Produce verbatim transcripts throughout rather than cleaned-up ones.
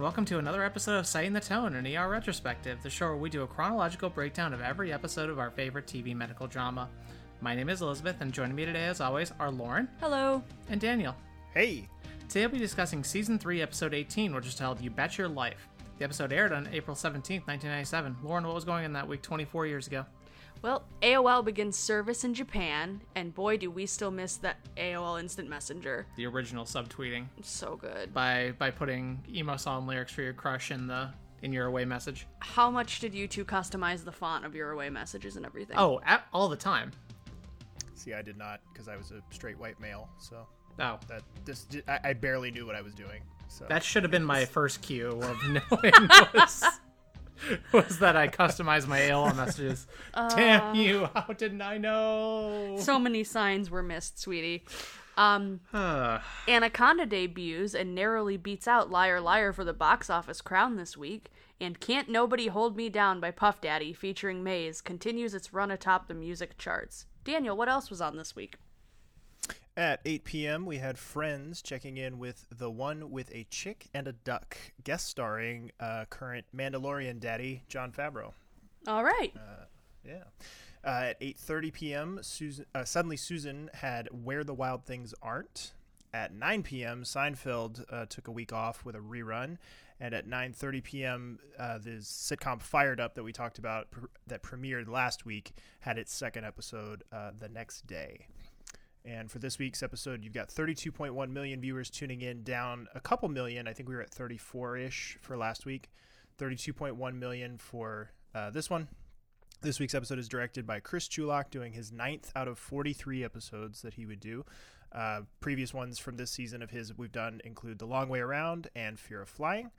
and welcome to another episode of Setting the Tone, an E R retrospective, the show where we do a chronological breakdown of every episode of our favorite T V medical drama. My name is Elizabeth, and joining me today, as always, are Lauren. Hello. And Daniel. Hey. Today we'll be discussing Season three, Episode eighteen, which is titled You Bet Your Life. The episode aired on April seventeenth, nineteen ninety-seven. Lauren, what was going on that week twenty-four years ago? Well, A O L begins service in Japan, and boy do we still miss the A O L Instant Messenger. The original subtweeting. So good. By by putting emo song lyrics for your crush in the in your away message. How much did you two customize the font of your away messages and everything? Oh, at, all the time. See, I did not, because I was a straight white male, so... Oh. That, this, I, I barely knew what I was doing. So. That should have been my first cue of knowing was... was that I customized my A O L messages. Uh, Damn you, how didn't I know? So many signs were missed, sweetie. Um, Anaconda debuts and narrowly beats out Liar Liar for the box office crown this week. And Can't Nobody Hold Me Down by Puff Daddy, featuring Maze, continues its run atop the music charts. Daniel, what else was on this week? At eight p.m., we had Friends checking in with The One with a Chick and a Duck, guest starring uh, current Mandalorian daddy, Jon Favreau. All right. Uh, yeah. Uh, at eight thirty p.m., Susan, uh, Suddenly Susan had Where the Wild Things Aren't. At nine p.m., Seinfeld uh, took a week off with a rerun. And at nine thirty p.m., uh, the sitcom Fired Up that we talked about pr- that premiered last week had its second episode uh, the next day. And for this week's episode, you've got thirty-two point one million viewers tuning in, down a couple million. I think we were at thirty-four-ish for last week. thirty-two point one million for uh, this one. This week's episode is directed by Chris Chulak, doing his ninth out of forty-three episodes that he would do. Uh, previous ones from this season of his we've done include The Long Way Around and Fear of Flying.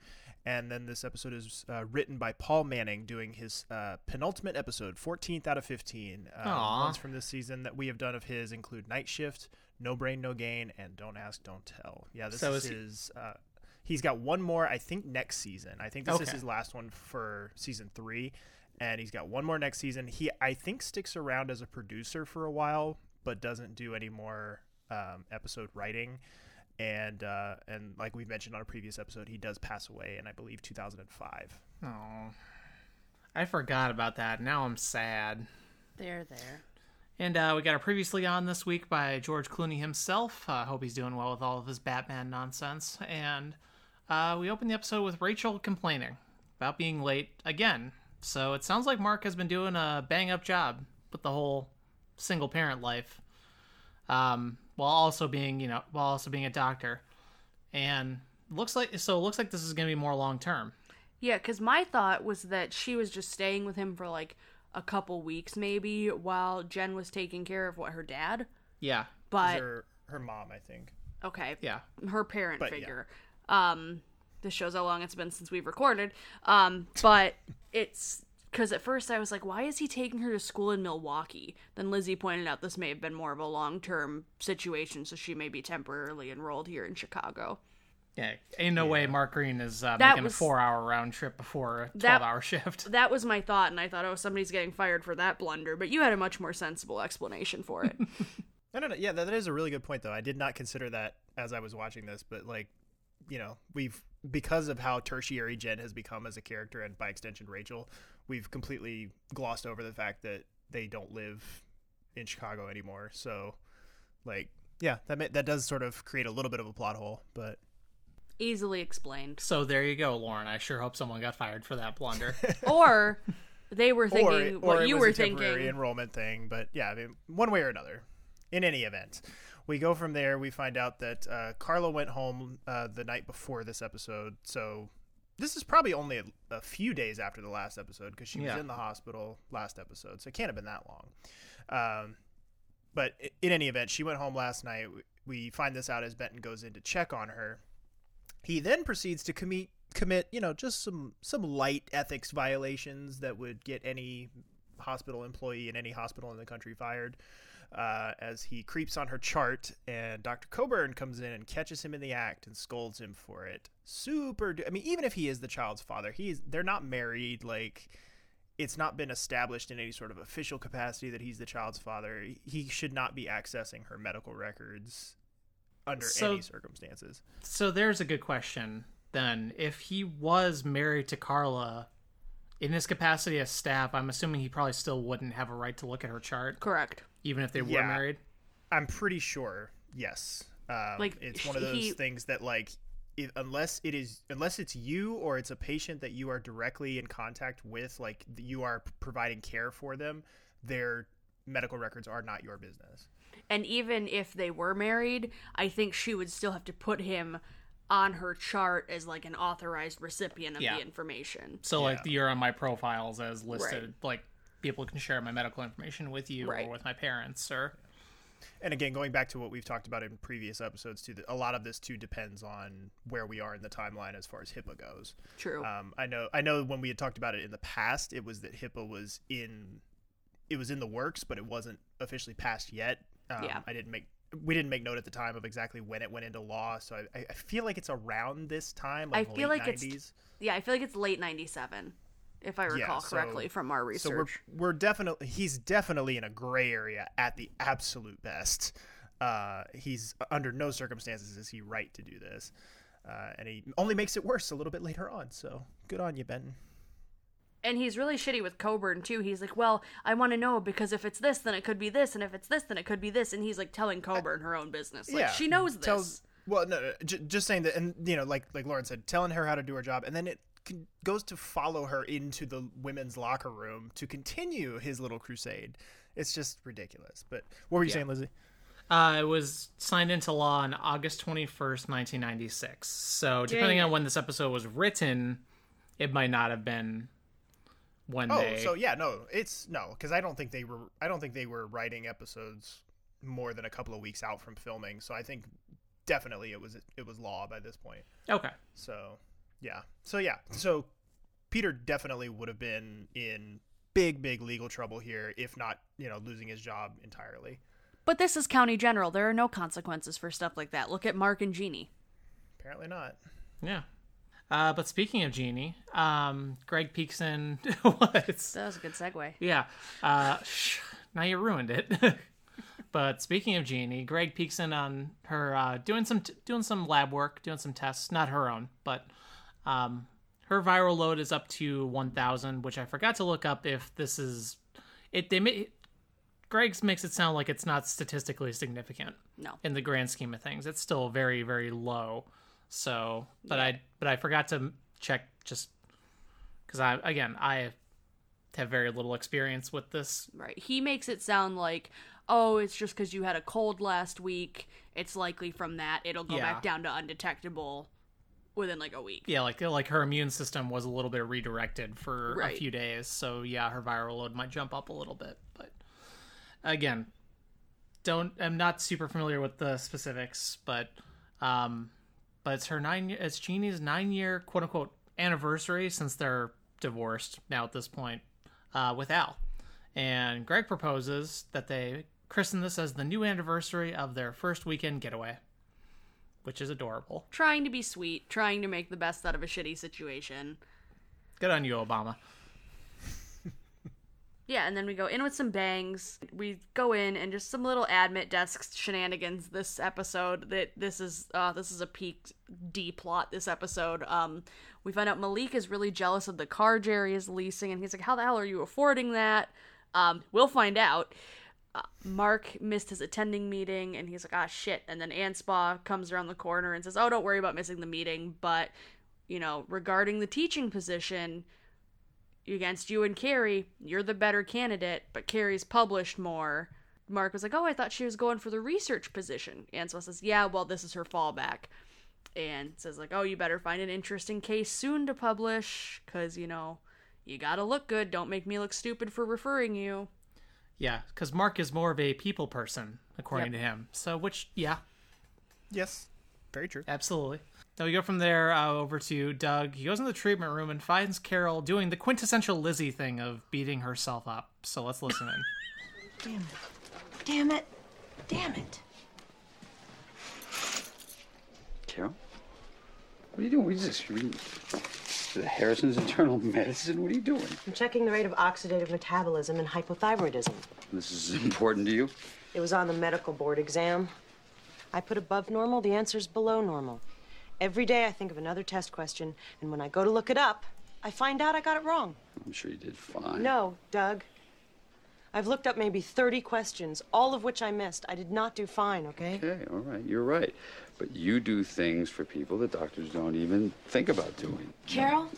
And then this episode is uh, written by Paul Manning, doing his uh, penultimate episode, fourteenth out of fifteen. Uh, ones from this season that we have done of his include Night Shift, No Brain, No Gain, and Don't Ask, Don't Tell. Yeah, this so is, is he- his... Uh, he's got one more, I think, next season. I think this okay. is his last one for season three, and he's got one more next season. He, I think, sticks around as a producer for a while, but doesn't do any more um, episode writing. And uh, and like we've mentioned on a previous episode, he does pass away in, I believe, two thousand five. Oh, I forgot about that. Now I'm sad. There, there. And uh, we got a previously on this week by George Clooney himself. I uh, hope he's doing well with all of his Batman nonsense. And uh, we open the episode with Rachel complaining about being late again. So it sounds like Mark has been doing a bang-up job with the whole single-parent life. Um... While also being, you know, while also being a doctor, and looks like so it looks like this is going to be more long term. Yeah, because my thought was that she was just staying with him for like a couple weeks, maybe, while Jen was taking care of what her dad. Yeah, but her, her mom, I think. Okay. Yeah. Her parent but, figure. Yeah. Um, this shows how long it's been since we've recorded. Um, but it's. Because at first I was like, why is he taking her to school in Milwaukee? Then Lizzie pointed out this may have been more of a long-term situation, so she may be temporarily enrolled here in Chicago. Yeah, ain't no yeah. way Mark Green is uh, making was, a four-hour round trip before a twelve-hour shift. That was my thought, and I thought, oh, somebody's getting fired for that blunder, but you had a much more sensible explanation for it. I don't know. Yeah, that, that is a really good point, though. I did not consider that as I was watching this, but, like, you know, we've... because of how tertiary Jen has become as a character, and by extension Rachel, we've completely glossed over the fact that they don't live in Chicago anymore. So, like, yeah, that may, that does sort of create a little bit of a plot hole, but easily explained. So there you go, Lauren. I sure hope someone got fired for that blunder. Or they were thinking or it, what or you it was were a temporary thinking. Enrollment thing, but yeah, I mean, one way or another. In any event, we go from there. We find out that uh, Carla went home uh, the night before this episode. So this is probably only a, a few days after the last episode, because she yeah. was in the hospital last episode. So it can't have been that long. Um, but in any event, she went home last night. We find this out as Benton goes in to check on her. He then proceeds to commit, commit you know, just some, some light ethics violations that would get any hospital employee in any hospital in the country fired. Uh, as he creeps on her chart, and Doctor Coburn comes in and catches him in the act and scolds him for it. Super. Do- I mean, even if he is the child's father, he's they're not married. Like, it's not been established in any sort of official capacity that he's the child's father. He should not be accessing her medical records under so, any circumstances. So there's a good question then, if he was married to Carla, in his capacity as staff, I'm assuming he probably still wouldn't have a right to look at her chart. Correct. Even if they yeah. were married. I'm pretty sure, yes. Um, like, it's one of those he... things that, like, it, unless it is, unless it's you or it's a patient that you are directly in contact with, like, you are providing care for them, their medical records are not your business. And even if they were married, I think she would still have to put him on her chart as, like, an authorized recipient of yeah. the information. So, yeah. like, you're on my profiles as listed. Right. Like, people can share my medical information with you right. or with my parents, or... And again, going back to what we've talked about in previous episodes, too, a lot of this too depends on where we are in the timeline as far as HIPAA goes. True. Um, I know. I know when we had talked about it in the past, it was that HIPAA was in, it was in the works, but it wasn't officially passed yet. Um, yeah. I didn't make. We didn't make note at the time of exactly when it went into law. So I, I feel like it's around this time. Like I feel late like nineties. It's. Yeah, I feel like it's late ninety-seven. If I recall yeah, so, correctly from our research. So we're, we're definitely, he's definitely in a gray area at the absolute best. Uh, he's under no circumstances is he right to do this. Uh, and he only makes it worse a little bit later on. So good on you, Benton. And he's really shitty with Coburn too. He's like, well, I want to know because if it's this, then it could be this. And if it's this, then it could be this. And he's like telling Coburn I, her own business. Like yeah, she knows this. Tells, well, no, no j- just saying that. And you know, like, like Lauren said, telling her how to do her job. And then it, goes to follow her into the women's locker room to continue his little crusade. It's just ridiculous. But what were you yeah. saying, Lizzie? Uh, it was signed into law on August twenty-first, nineteen ninety-six. So depending Dang. on when this episode was written, it might not have been one oh, day. Oh, so yeah, no, it's no, because I don't think they were. I don't think they were writing episodes more than a couple of weeks out from filming. So I think definitely it was it was law by this point. Okay. So. Yeah. So, yeah. So, Peter definitely would have been in big, big legal trouble here, if not, you know, losing his job entirely. But this is County General. There are no consequences for stuff like that. Look at Mark and Jeannie. Apparently not. Yeah. Uh, but speaking of Jeannie, um, Greg Peekson was... That was a good segue. Yeah. Uh, sh- now you ruined it. But speaking of Jeannie, Greg Peekson on her uh, doing some t- doing some lab work, doing some tests. Not her own, but... Um, her viral load is up to one thousand, which I forgot to look up if this is it. They may, Greg's makes it sound like it's not statistically significant. No, in the grand scheme of things, it's still very, very low. So, but yeah. I, but I forgot to check just cause I, again, I have very little experience with this. Right. He makes it sound like, oh, it's just cause you had a cold last week. It's likely from that it'll go yeah. back down to undetectable within like a week. Yeah, like like her immune system was a little bit redirected for right. a few days. So yeah, her viral load might jump up a little bit. But again, don't I'm not super familiar with the specifics, but um but it's her nine it's Jeannie's nine year quote unquote anniversary since they're divorced now at this point, uh, with Al. And Greg proposes that they christen this as the new anniversary of their first weekend getaway. Which is adorable. Trying to be sweet, trying to make the best out of a shitty situation. Good on you, Obama. Yeah, and then we go in with some bangs. We go in and just some little admit desk shenanigans this episode. That this is uh, this is a peak D plot this episode. Um, we find out Malik is really jealous of the car Jerry is leasing, and he's like, "How the hell are you affording that?" Um, we'll find out. Uh, Mark missed his attending meeting and he's like, ah, shit. And then Anspaugh comes around the corner and says, oh, don't worry about missing the meeting. But, you know, regarding the teaching position against you and Carrie, you're the better candidate, but Carrie's published more. Mark was like, oh, I thought she was going for the research position. Anspaugh says, yeah, well, this is her fallback. And says like, oh, you better find an interesting case soon to publish because, you know, you gotta look good. Don't make me look stupid for referring you. Yeah, because Mark is more of a people person, according yep. to him. So, which, yeah. Yes, very true. Absolutely. So we go from there uh, over to Doug. He goes in the treatment room and finds Carol doing the quintessential Lizzie thing of beating herself up. So let's listen in. Damn it. Damn it. Damn it. Carol? What are you doing? What is this? Reading the Harrison's Internal Medicine? What are you doing? I'm checking the rate of oxidative metabolism and hypothyroidism. This is important to you? It was on the medical board exam. I put above normal, the answer's below normal. Every day I think of another test question, and when I go to look it up, I find out I got it wrong. I'm sure you did fine. No, Doug. I've looked up maybe thirty questions, all of which I missed. I did not do fine, okay? Okay, all right, you're right. But you do things for people that doctors don't even think about doing. Carol,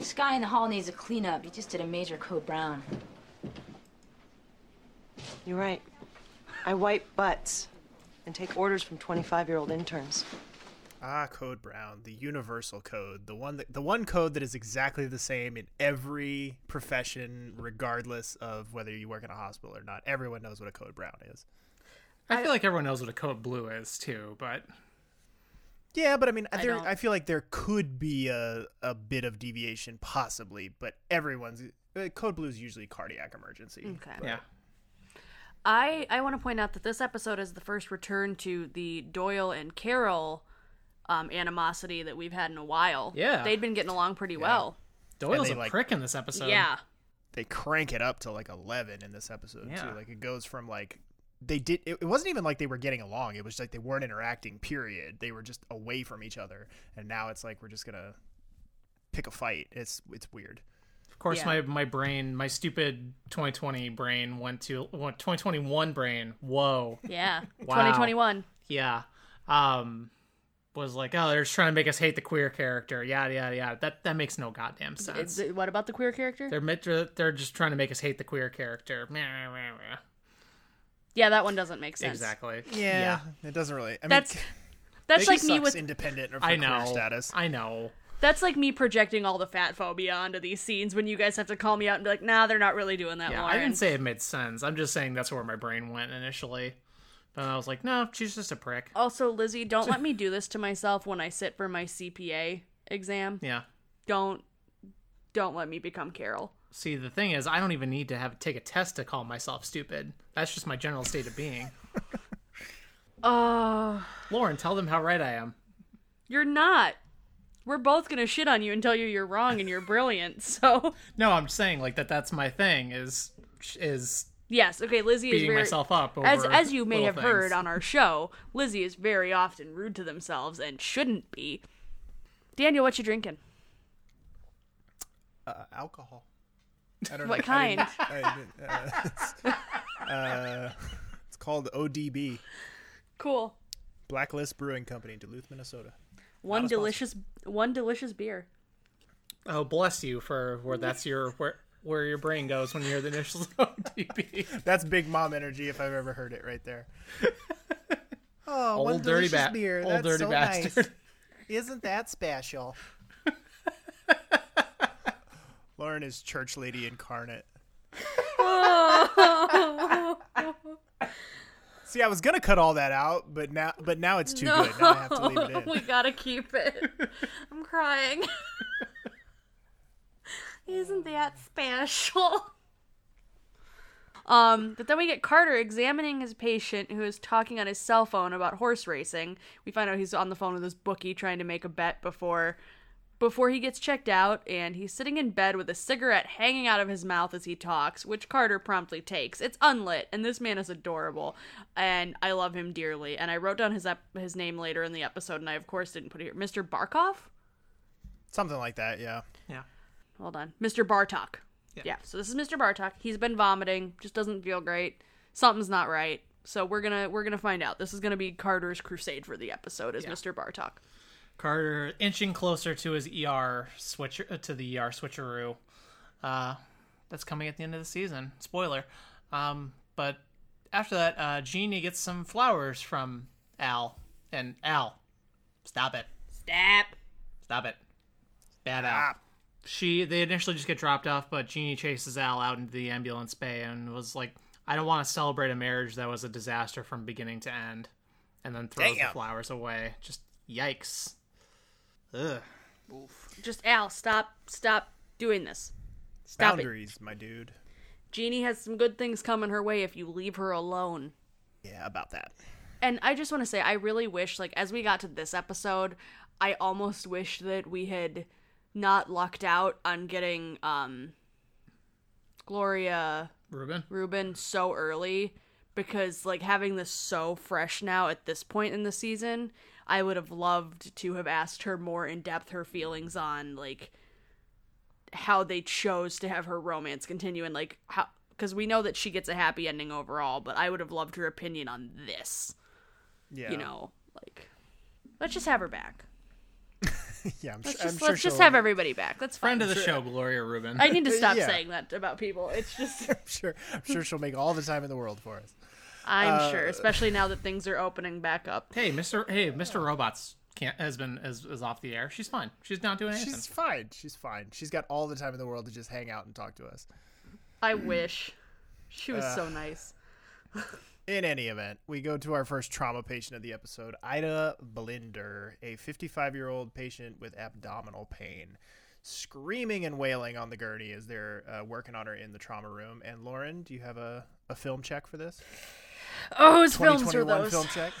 this guy in the hall needs a cleanup. He just did a major code brown. You're right. I wipe butts and take orders from twenty-five-year-old interns. Ah, Code Brown, the universal code, the one that, the one code that is exactly the same in every profession, regardless of whether you work in a hospital or not. Everyone knows what a Code Brown is. I, I feel like everyone knows what a Code Blue is too, but yeah, but I mean, I, there, I feel like there could be a a bit of deviation possibly, but everyone's Code Blue is usually cardiac emergency. Okay. But... yeah. I I want to point out that this episode is the first return to the Doyle and Carol Um, animosity that we've had in a while. Yeah. They'd been getting along pretty yeah. well. Doyle's they, a like, prick in this episode. Yeah. They crank it up to like eleven in this episode yeah. too. Like it goes from like they did it, it wasn't even like they were getting along. It was just like they weren't interacting, period. They were just away from each other. And now it's like we're just gonna pick a fight. It's it's weird. Of course yeah. my, my brain, my stupid twenty twenty brain went to well, twenty twenty-one brain. Whoa. Yeah. Wow. twenty twenty-one. Yeah. Um was like, oh, they're just trying to make us hate the queer character, yada yada yada. That that makes no goddamn sense. It, what about the queer character? They're they're just trying to make us hate the queer character. Yeah, that one doesn't make sense. Exactly. Yeah, yeah. It doesn't really. I mean, that's that's like me with independent or I know, queer status. I know. That's like me projecting all the fat phobia onto these scenes when you guys have to call me out and be like, nah, they're not really doing that. Yeah, Lauren. I didn't say it made sense. I'm just saying that's where my brain went initially. And I was like, no, she's just a prick. Also, Lizzie, don't let me do this to myself when I sit for my C P A exam. Yeah. Don't don't let me become Carol. See, the thing is, I don't even need to have take a test to call myself stupid. That's just my general state of being. Oh. uh, Lauren, tell them how right I am. You're not. We're both going to shit on you and tell you you're wrong and you're brilliant, so. No, I'm saying, like, that that's my thing is is... Yes, okay, Lizzie is very... beating myself up over as, as you may have things. Heard on our show, Lizzie is very often rude to themselves and shouldn't be. Daniel, what you drinking? Uh, alcohol. I don't what know. Kind? I didn't, I didn't, uh, uh, it's called O D B. Cool. Blacklist Brewing Company, Duluth, Minnesota. One delicious possible. one delicious beer. Oh, bless you for where that's your... where. Where your brain goes when you hear the initials O D B. That's big mom energy if I've ever heard it right there. Oh, old dirty ba- beer. Old that's dirty so bastard. Nice. Isn't that special? Lauren is church lady incarnate. See, I was gonna cut all that out, but now, but now it's too no. good. Now I have to leave it in. We gotta keep it. I'm crying. Isn't that special? Um, but then we get Carter examining his patient who is talking on his cell phone about horse racing. We find out he's on the phone with his bookie trying to make a bet before before he gets checked out, and he's sitting in bed with a cigarette hanging out of his mouth as he talks, which Carter promptly takes. It's unlit, and this man is adorable, and I love him dearly. And I wrote down his ep- his name later in the episode, and I, of course, didn't put it here. Mister Barkov? Something like that, yeah. Yeah. Hold on. Mister Bartok. Yeah. yeah. So this is Mister Bartok. He's been vomiting. Just doesn't feel great. Something's not right. So we're going to we're going to find out. This is going to be Carter's crusade for the episode is yeah. Mister Bartok. Carter inching closer to his E R switcher to the E R switcheroo. Uh, that's coming at the end of the season. Spoiler. Um, but after that, uh, Jeannie gets some flowers from Al. And Al, stop it. Stop. Stop it. Bad Al. She they initially just get dropped off, but Jeannie chases Al out into the ambulance bay and was like, I don't want to celebrate a marriage that was a disaster from beginning to end, and then throws Damn. the flowers away. Just yikes. Ugh. Oof. Just Al, stop stop doing this. Stop Boundaries, it. my dude. Jeannie has some good things coming her way if you leave her alone. Yeah, about that. And I just want to say, I really wish, like, as we got to this episode, I almost wished that we had not lucked out on getting um, Gloria Reuben Reuben so early, because like having this so fresh now at this point in the season, I would have loved to have asked her more in depth her feelings on, like, how they chose to have her romance continue, and, like, how, because we know that she gets a happy ending overall, but I would have loved her opinion on this. Yeah. You know, like, let's just have her back. Yeah, I'm, let's, I'm just, sure let's just have everybody back. That's fine. Friend of the sure. show, Gloria Reuben. I need to stop yeah. saying that about people. It's just I'm sure. I'm sure she'll make all the time in the world for us. I'm uh, sure, especially now that things are opening back up. Hey, Mister Hey, Mister Robots can't has been is, is off the air. She's fine. She's not doing anything. She's fine. She's fine. She's got all the time in the world to just hang out and talk to us. I wish. She was uh, so nice. In any event, we go to our first trauma patient of the episode, Ida Blinder, a fifty-five-year-old patient with abdominal pain, screaming and wailing on the gurney as they're uh, working on her in the trauma room. And Lauren, do you have a, a film check for this? Oh, whose films are those? Film check.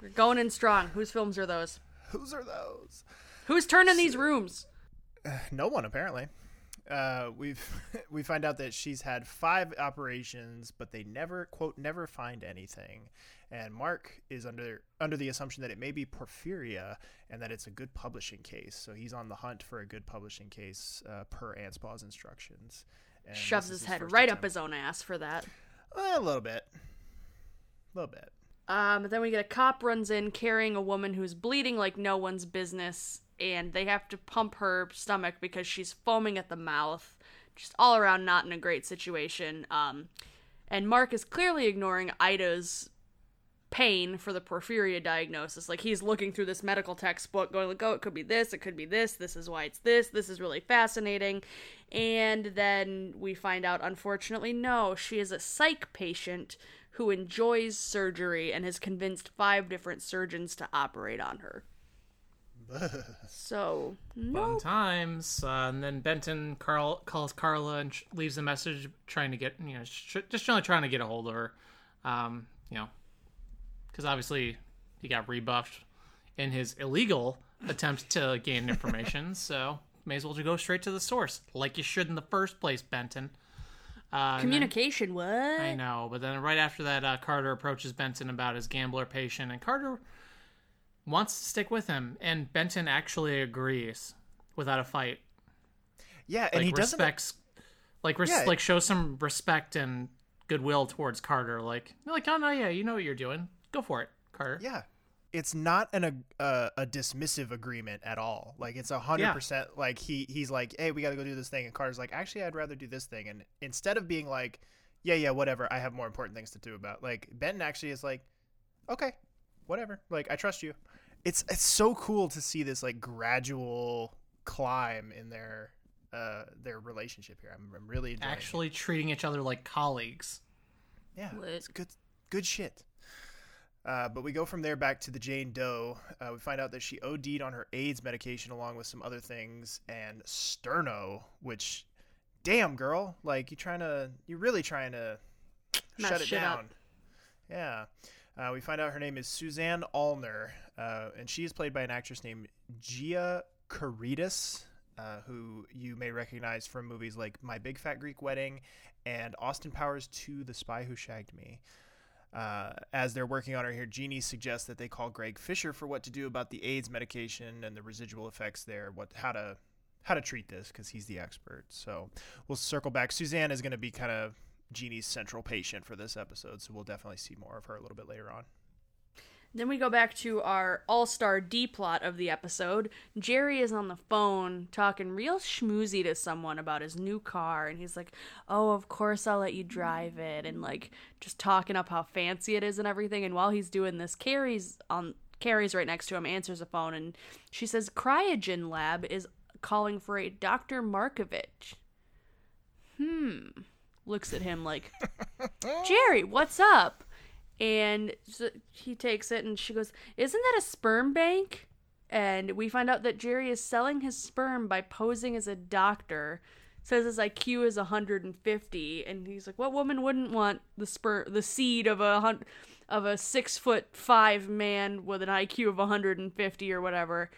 We're going in strong. Whose films are those? Whose are those? Who's turning so, these rooms? Uh, no one, apparently. Uh, we've we find out that she's had five operations, but they never, quote, never find anything. And Mark is under under the assumption that it may be porphyria and that it's a good publishing case. So he's on the hunt for a good publishing case uh, per Anspaw's instructions. And shoves his, his head right attempt. up his own ass for that. Uh, a little bit. A little bit. Um, but then we get a cop runs in carrying a woman who's bleeding like no one's business. And they have to pump her stomach because she's foaming at the mouth. Just all around not in a great situation. Um, and Mark is clearly ignoring Ida's pain for the porphyria diagnosis. Like, he's looking through this medical textbook going, like, oh, it could be this, it could be this, this is why it's this, this is really fascinating. And then we find out, unfortunately, no, she is a psych patient who enjoys surgery and has convinced five different surgeons to operate on her. So nope. Fun times. Uh, and then Benton Carl calls Carla and sh- leaves a message trying to get, you know, sh- just trying, trying to get a hold of her, um, you know, because obviously he got rebuffed in his illegal attempt to gain information. So may as well just go straight to the source, like you should in the first place, Benton. Uh, Communication, then, what? I know, but then right after that, uh, Carter approaches Benton about his gambler patient, and Carter wants to stick with him, and Benton actually agrees without a fight. Yeah, and like, he respects, doesn't like res- yeah, like shows some respect and goodwill towards Carter. Like, you're like, oh no, yeah, you know what you're doing. Go for it, Carter. Yeah, it's not an uh, a dismissive agreement at all. Like, it's a hundred percent. Like he he's like, hey, we got to go do this thing, and Carter's like, actually, I'd rather do this thing. And instead of being like, yeah, yeah, whatever, I have more important things to do about. Like, Benton actually is like, okay, whatever. Like, I trust you. It's it's so cool to see this, like, gradual climb in their uh, their relationship here. I'm, I'm really enjoying actually it. Treating each other like colleagues. Yeah, what? It's good good shit. Uh, but we go from there back to the Jane Doe. Uh, we find out that she O D'd on her AIDS medication along with some other things and sterno, which, damn girl, like you trying to, you're really trying to Mess shut it down. Up. Yeah. Uh, we find out her name is Suzanne Allner, uh, and she is played by an actress named Gia Caritas, uh, who you may recognize from movies like My Big Fat Greek Wedding and Austin Powers two, The Spy Who Shagged Me. Uh, as they're working on her here, Jeannie suggests that they call Greg Fisher for what to do about the AIDS medication and the residual effects there, what, how to how to treat this, because he's the expert. So we'll circle back. Suzanne is going to be kind of Jeannie's central patient for this episode, so we'll definitely see more of her a little bit later on. Then we go back to our all-star D-plot of the episode. Jerry is on the phone talking real schmoozy to someone about his new car, and he's like, oh, of course I'll let you drive it, and like just talking up how fancy it is and everything. And while he's doing this, Carrie's on Carrie's right next to him, answers the phone, and she says Cryogen Lab is calling for a Doctor Markovich. Hmm. Looks at him like, Jerry, what's up? And so he takes it, and she goes, isn't that a sperm bank? And we find out that Jerry is selling his sperm by posing as a doctor. Says his I Q is one hundred fifty, and he's like, what woman wouldn't want the sperm, the seed of a hun- of a six foot five man with an I Q of one hundred fifty or whatever?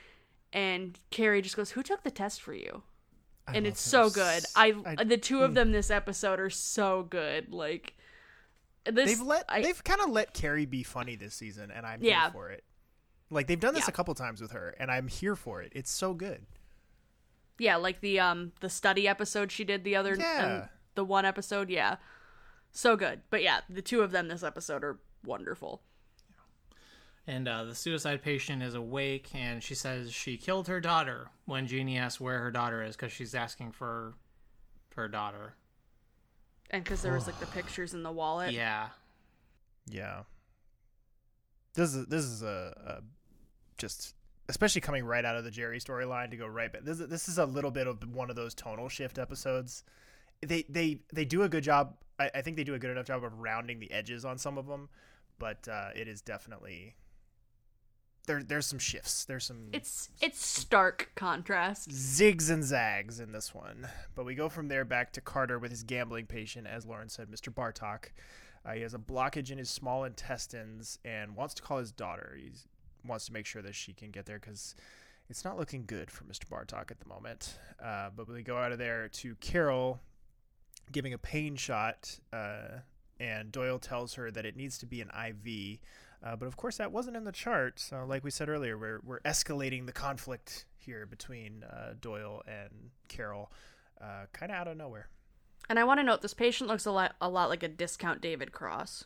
And Carrie just goes, who took the test for you? I and it's so good. I, I the two of them this episode are so good. Like, this, they've let I, they've kind of let Carrie be funny this season, and I'm yeah. here for it. Like, they've done this yeah. a couple times with her, and I'm here for it. It's so good. Yeah, like the um the study episode she did the other yeah. um, the one episode, yeah. So good. But yeah, the two of them this episode are wonderful. And uh, the suicide patient is awake, and she says she killed her daughter when Jeannie asks where her daughter is because she's asking for her daughter. And because there was, like, the pictures in the wallet. Yeah. Yeah. This is this is a, a just, especially coming right out of the Jerry storyline to go right back. This, this is a little bit of one of those tonal shift episodes. They, they, they do a good job. I, I think they do a good enough job of rounding the edges on some of them, but uh, it is definitely... There, there's some shifts. There's some. It's it's stark contrast. Zigs and zags in this one, but we go from there back to Carter with his gambling patient, as Lauren said, Mister Bartok. Uh, he has a blockage in his small intestines and wants to call his daughter. He wants to make sure that she can get there because it's not looking good for Mister Bartok at the moment. Uh, but we go out of there to Carol, giving a pain shot, uh, and Doyle tells her that it needs to be an I V. Uh, but, of course, that wasn't in the chart. So, like we said earlier, we're we're escalating the conflict here between uh, Doyle and Carol, uh, kind of out of nowhere. And I want to note, this patient looks a lot, a lot like a discount David Cross.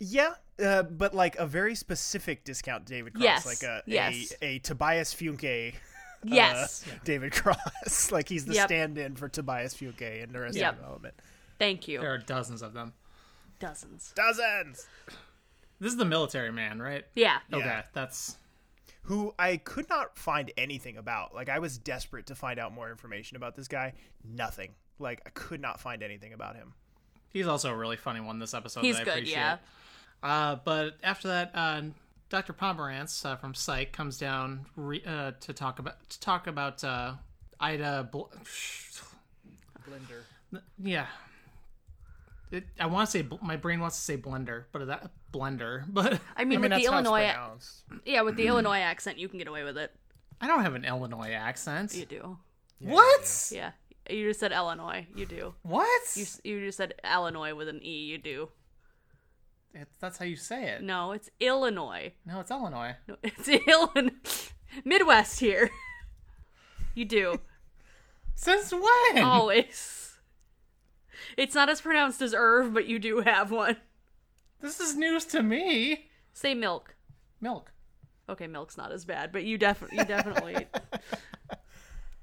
Yeah, uh, but, like, a very specific discount David Cross. Yes. Like a, yes. a, a Tobias Funke uh, yes. David Cross. Like, he's the yep. stand-in for Tobias Funke in Arrested yep. Development. Thank you. There are dozens of them. Dozens. Dozens! This is the military man, right? Yeah. Okay, yeah. That's... Who I could not find anything about. Like, I was desperate to find out more information about this guy. Nothing. Like, I could not find anything about him. He's also a really funny one this episode. He's that good, I appreciate. yeah. Uh, but after that, uh, Doctor Pomerantz uh, from Psych comes down re- uh, to talk about to talk about uh, Ida... Bl- Blinder. Yeah. It, I want to say my brain wants to say blender, but that blender. But I mean, I mean with that's the Illinois, yeah, with the Illinois accent, you can get away with it. I don't have an Illinois accent. You do. Yeah, what? You do. Yeah, you just said Illinois. You do. What? You you just said Illinois with an e. You do. It, that's how you say it. No, it's Illinois. No, it's Illinois. No, it's Illinois. Midwest here. You do. Since when? Always. It's not as pronounced as Irv, but you do have one. This is news to me. Say milk. Milk. Okay, milk's not as bad, but you, def- you definitely...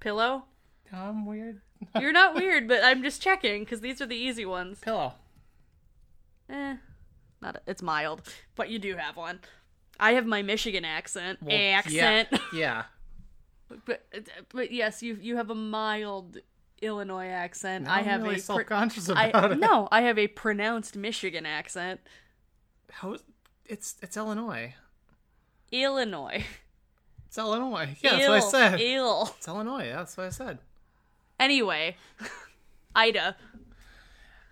Pillow? I'm weird. You're not weird, but I'm just checking, because these are the easy ones. Pillow. Eh. Not a- it's mild, but you do have one. I have my Michigan accent. Well, accent. Yeah. yeah. but, but yes, you you have a mild... Illinois accent. Now I have really a self-conscious pro- about I, it. No, I have a pronounced Michigan accent. How is, it's it's Illinois. Illinois. It's Illinois. Yeah, Ill, that's what I said. Ill. It's Illinois. Yeah, that's what I said. Anyway, Ida.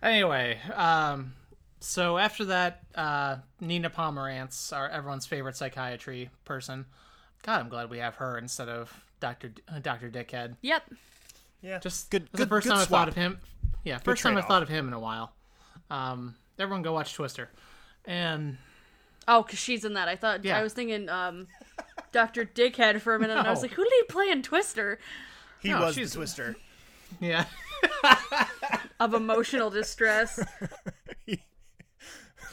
Anyway, um, so after that, uh, Nina Pomerantz, our everyone's favorite psychiatry person. God, I'm glad we have her instead of Doctor D- Doctor Dickhead. Yep. Yeah, just good. good the first good time swap. I thought of him. Yeah, good first time trade-off. I thought of him in a while. Um, everyone, go watch Twister. And oh, because she's in that. I thought yeah. I was thinking um, Doctor Dickhead for a minute, no. and I was like, who did he play in Twister? He no, was she's... the Twister. Yeah, of emotional distress.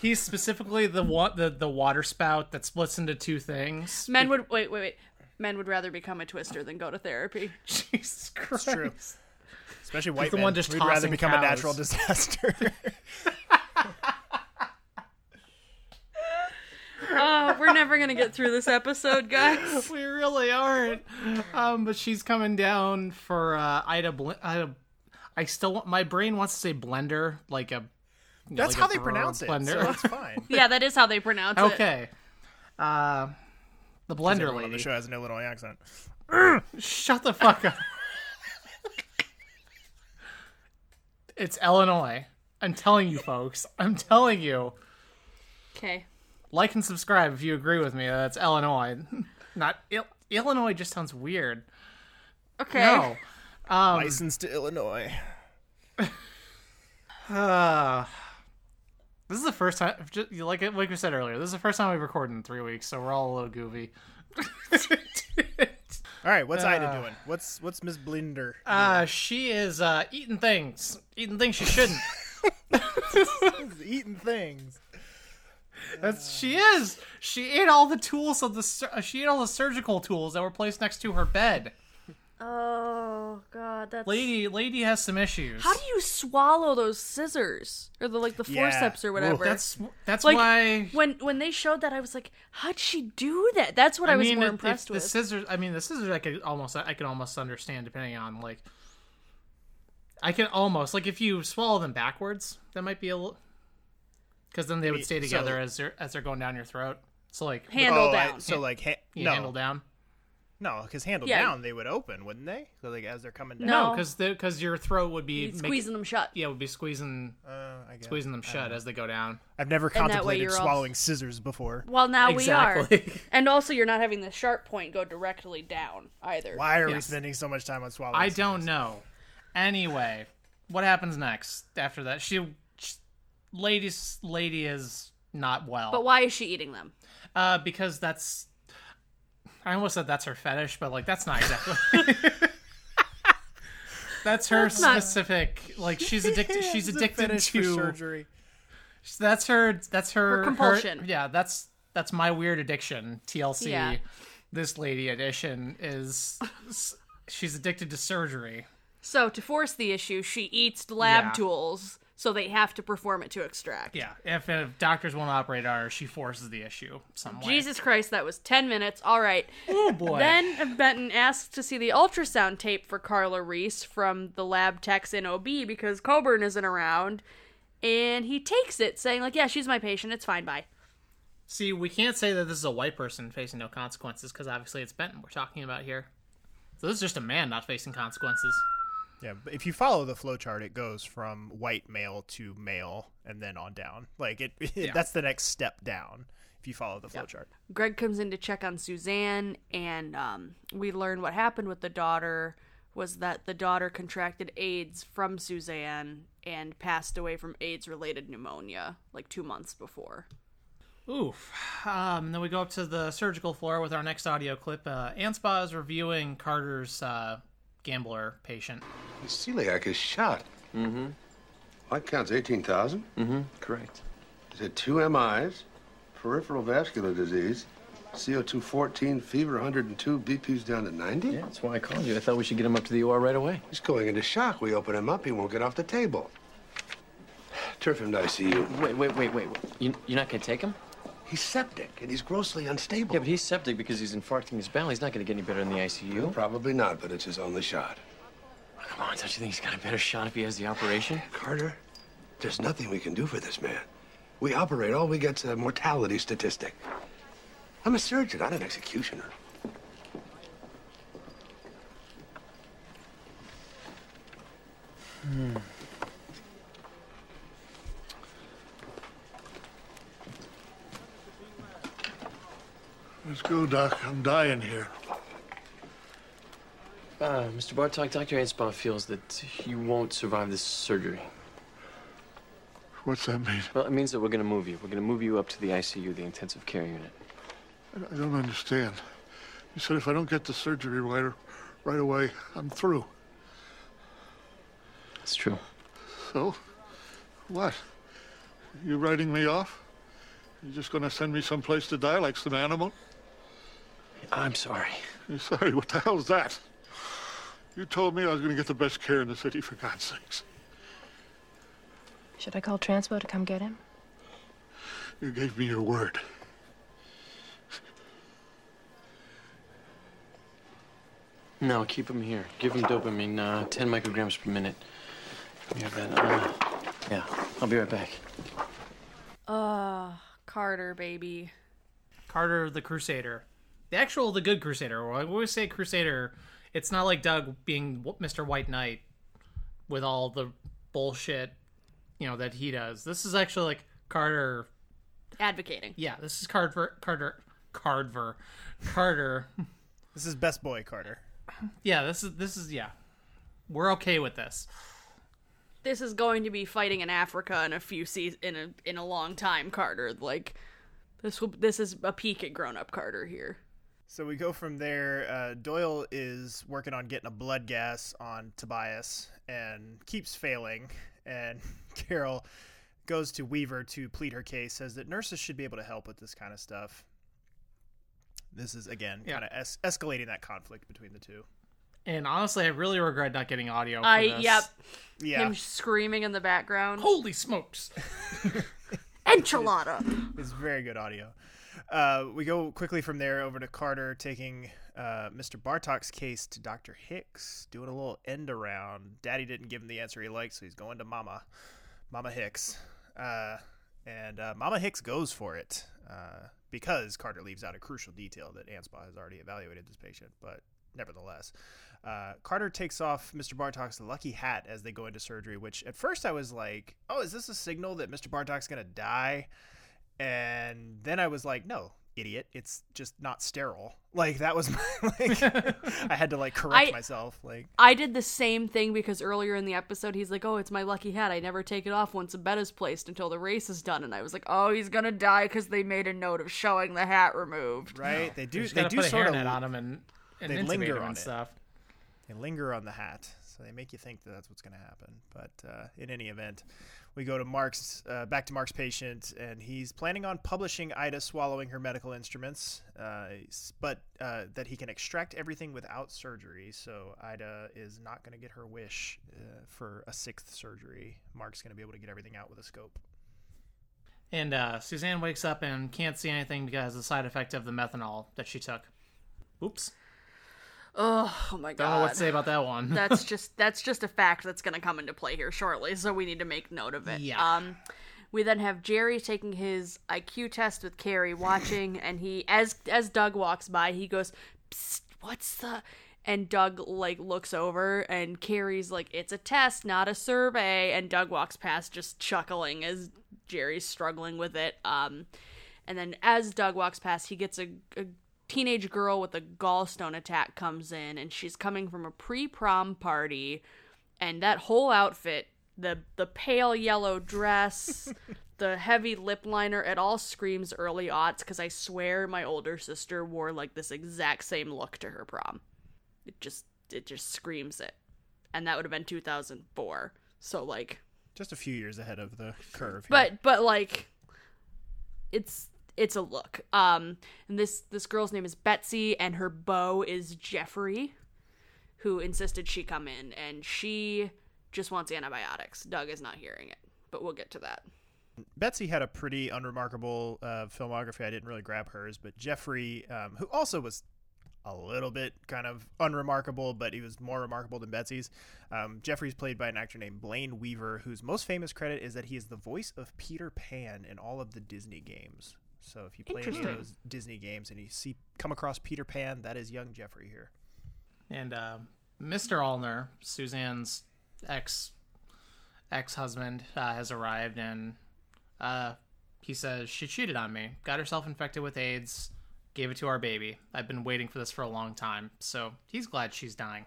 He's specifically the wa- the the water spout that splits into two things. Men would wait, wait, wait. Men would rather become a Twister than go to therapy. Jesus Christ. It's true. Especially white the men. One just We'd rather become cows. a natural disaster. Oh, we're never going to get through this episode, guys. We really aren't. Um, but she's coming down for uh, Ida, Bl- Ida. I still want, my brain wants to say blender, like a. You know, that's like how a they pronounce blender. it. So that's fine. Yeah, that is how they pronounce okay. it. Okay. Uh, The blender lady. The show has an Illinois accent. Shut the fuck up. It's Illinois. I'm telling you, folks. I'm telling you. Okay. Like and subscribe if you agree with me. That's Illinois. Not Il- Illinois. Just sounds weird. Okay. No. Um, License to Illinois. Ah. uh, This is the first time, like like we said earlier, this is the first time we've recorded in three weeks, so we're all a little goofy. All right, what's uh, Ida doing? What's what's Miss Blinder doing? Uh, she is uh, eating things. Eating things she shouldn't. Eating things. That's uh, she is. She ate all the tools of the she ate all the surgical tools that were placed next to her bed. Oh God, that's lady. Lady has some issues. How do you swallow those scissors or the like the forceps yeah. or whatever? Ooh, that's that's like, why when when they showed that I was like, how'd she do that? That's what I, I was mean, more if, impressed if with. The scissors. I mean, the scissors. I could almost I could almost understand depending on like. I can almost like if you swallow them backwards, that might be a little. Because then they would stay together so, as they're as they're going down your throat. So like handle oh, down. I, so like ha- yeah, no. handle down. No, because handle yeah. down, they would open, wouldn't they? So, like, as they're coming down. No, because because your throat would be... Make, squeezing them shut. Yeah, would be squeezing uh, I guess. squeezing them shut as they go down. I've never and contemplated swallowing also... scissors before. Well, now exactly. we are. And also, you're not having the sharp point go directly down, either. Why are yes. we spending so much time on swallowing I scissors? don't know. Anyway, what happens next after that? She, she ladies, lady is not well. But why is she eating them? Uh, because that's... I almost said that's her fetish, but, like, that's not exactly... that's her that's specific... Not... Like, she's addicted She's addicted to... surgery. That's her... That's her... her compulsion. Her, yeah, that's that's my weird addiction, T L C. Yeah. This lady addiction is... she's addicted to surgery. So, to force the issue, she eats lab yeah. tools, so they have to perform it to extract. Yeah, if, if doctors won't operate on her, she forces the issue some way. Jesus Christ, that was ten minutes. All right. Oh, boy. Then Benton asks to see the ultrasound tape for Carla Reese from the lab techs in O B because Coburn isn't around, and he takes it, saying, like, yeah, she's my patient. It's fine. Bye. See, we can't say that this is a white person facing no consequences because obviously it's Benton we're talking about here. So this is just a man not facing consequences. Yeah, but if you follow the flowchart, it goes from white male to male and then on down. Like, it, it yeah. that's the next step down if you follow the flowchart. Yep. Greg comes in to check on Suzanne, and um, we learn what happened with the daughter was that the daughter contracted AIDS from Suzanne and passed away from AIDS-related pneumonia like two months before. Oof. Um, then we go up to the surgical floor with our next audio clip. Uh, Anspa is reviewing Carter's... Uh, gambler patient. His celiac is shot. Mm-hmm. White count's eighteen thousand. Mm-hmm. Correct. He's had two M Is, peripheral vascular disease, C O two fourteen, fever one hundred two, B P's down to ninety. Yeah, that's why I called you. I thought we should get him up to the U R right away. He's going into shock. We open him up, he won't get off the table. Turf him to I C U. Wait, wait, wait, wait. You, you're not going to take him? He's septic, and he's grossly unstable. Yeah, but he's septic because he's infarcting his bowel. He's not going to get any better in the I C U. Well, probably not, but it's his only shot. Oh, come on, don't you think he's got a better shot if he has the operation? Carter, there's nothing we can do for this man. We operate, all we get's a mortality statistic. I'm a surgeon, not an executioner. Hmm. Let's go, Doc. I'm dying here. Uh, Mister Bartok, Doctor Anspaugh feels that you won't survive this surgery. What's that mean? Well, it means that we're going to move you. We're going to move you up to the I C U, the intensive care unit. I don't understand. You said if I don't get the surgery right, right away, I'm through. That's true. So? What? You writing me off? You're just going to send me someplace to die like some animal? I'm sorry. You're sorry? What the hell's that? You told me I was going to get the best care in the city, for God's sakes. Should I call Transpo to come get him? You gave me your word. No, keep him here. Give him dopamine, uh, ten micrograms per minute. You have that, uh, yeah, I'll be right back. Uh... Carter, baby. Carter the Crusader. The actual, the good Crusader. When we say Crusader, it's not like Doug being Mister White Knight with all the bullshit, you know, that he does. This is actually like Carter... advocating. Yeah, this is Carver, Carter... Carver. Carter. This is best boy Carter. Yeah, this is, this is, yeah. We're okay with this. This is going to be fighting in Africa in a few seasons, in a in a long time, Carter. Like, this will this is a peak at grown up Carter here. So we go from there. Uh, Doyle is working on getting a blood gas on Tobias and keeps failing. And Carol goes to Weaver to plead her case, says that nurses should be able to help with this kind of stuff. This is, again, yeah. kind of es- escalating that conflict between the two. And honestly, I really regret not getting audio for I, this. Yep. Yeah. Him screaming in the background. Holy smokes. Enchilada. It's, it's very good audio. Uh, we go quickly from there over to Carter taking uh, Mister Bartok's case to Doctor Hicks, doing a little end around. Daddy didn't give him the answer he liked, so he's going to Mama. Mama Hicks. Uh, and uh, Mama Hicks goes for it uh, because Carter leaves out a crucial detail that ANSPA has already evaluated this patient, but nevertheless. Uh, Carter takes off Mister Bartok's lucky hat as they go into surgery, which at first I was like, oh, is this a signal that Mister Bartok's going to die? And then I was like, no, idiot. It's just not sterile. Like, that was my, like, I had to, like, correct I, myself. Like, I did the same thing because earlier in the episode, he's like, oh, it's my lucky hat. I never take it off once a bet is placed until the race is done. And I was like, oh, he's going to die because they made a note of showing the hat removed. Right. They do, they do put sort a hairnet of, on him and, and they linger him on and stuff. It. They linger on the hat, so they make you think that that's what's going to happen. But uh, in any event, we go to Mark's, uh, back to Mark's patient, and he's planning on publishing Ida swallowing her medical instruments, uh, but uh, that he can extract everything without surgery. So Ida is not going to get her wish uh, for a sixth surgery. Mark's going to be able to get everything out with a scope. And uh, Suzanne wakes up and can't see anything because of the side effect of the methanol that she took. Oops. Oh, oh my god. Don't know what to say about that one. that's just that's just a fact that's going to come into play here shortly, so we need to make note of it. Yeah. Um, we then have Jerry taking his I Q test with Carrie watching, and he, as as Doug walks by, he goes, "Psst, what's the..." And Doug, like, looks over, and Carrie's like, "It's a test, not a survey," and Doug walks past just chuckling as Jerry's struggling with it. Um, and then as Doug walks past, he gets a... a teenage girl with a gallstone attack comes in, and she's coming from a pre-prom party, and that whole outfit, the the pale yellow dress, the heavy lip liner, it all screams early aughts, because I swear my older sister wore, like, this exact same look to her prom. It just, it just screams it. And that would have been two thousand four. So, like... just a few years ahead of the curve. Here. But, but, like, it's... it's a look. Um, and this, this girl's name is Betsy, and her beau is Jeffrey, who insisted she come in, and she just wants antibiotics. Doug is not hearing it, but we'll get to that. Betsy had a pretty unremarkable uh, filmography. I didn't really grab hers, but Jeffrey, um, who also was a little bit kind of unremarkable, but he was more remarkable than Betsy's. Um, Jeffrey's played by an actor named Blaine Weaver, whose most famous credit is that he is the voice of Peter Pan in all of the Disney games. So if you play any of those Disney games and you see come across Peter Pan, that is young Jeffrey here. And uh, Mister Allner, Suzanne's ex ex husband, uh, has arrived, and uh, he says, "She cheated on me, got herself infected with AIDS, gave it to our baby. I've been waiting for this for a long time." So he's glad she's dying.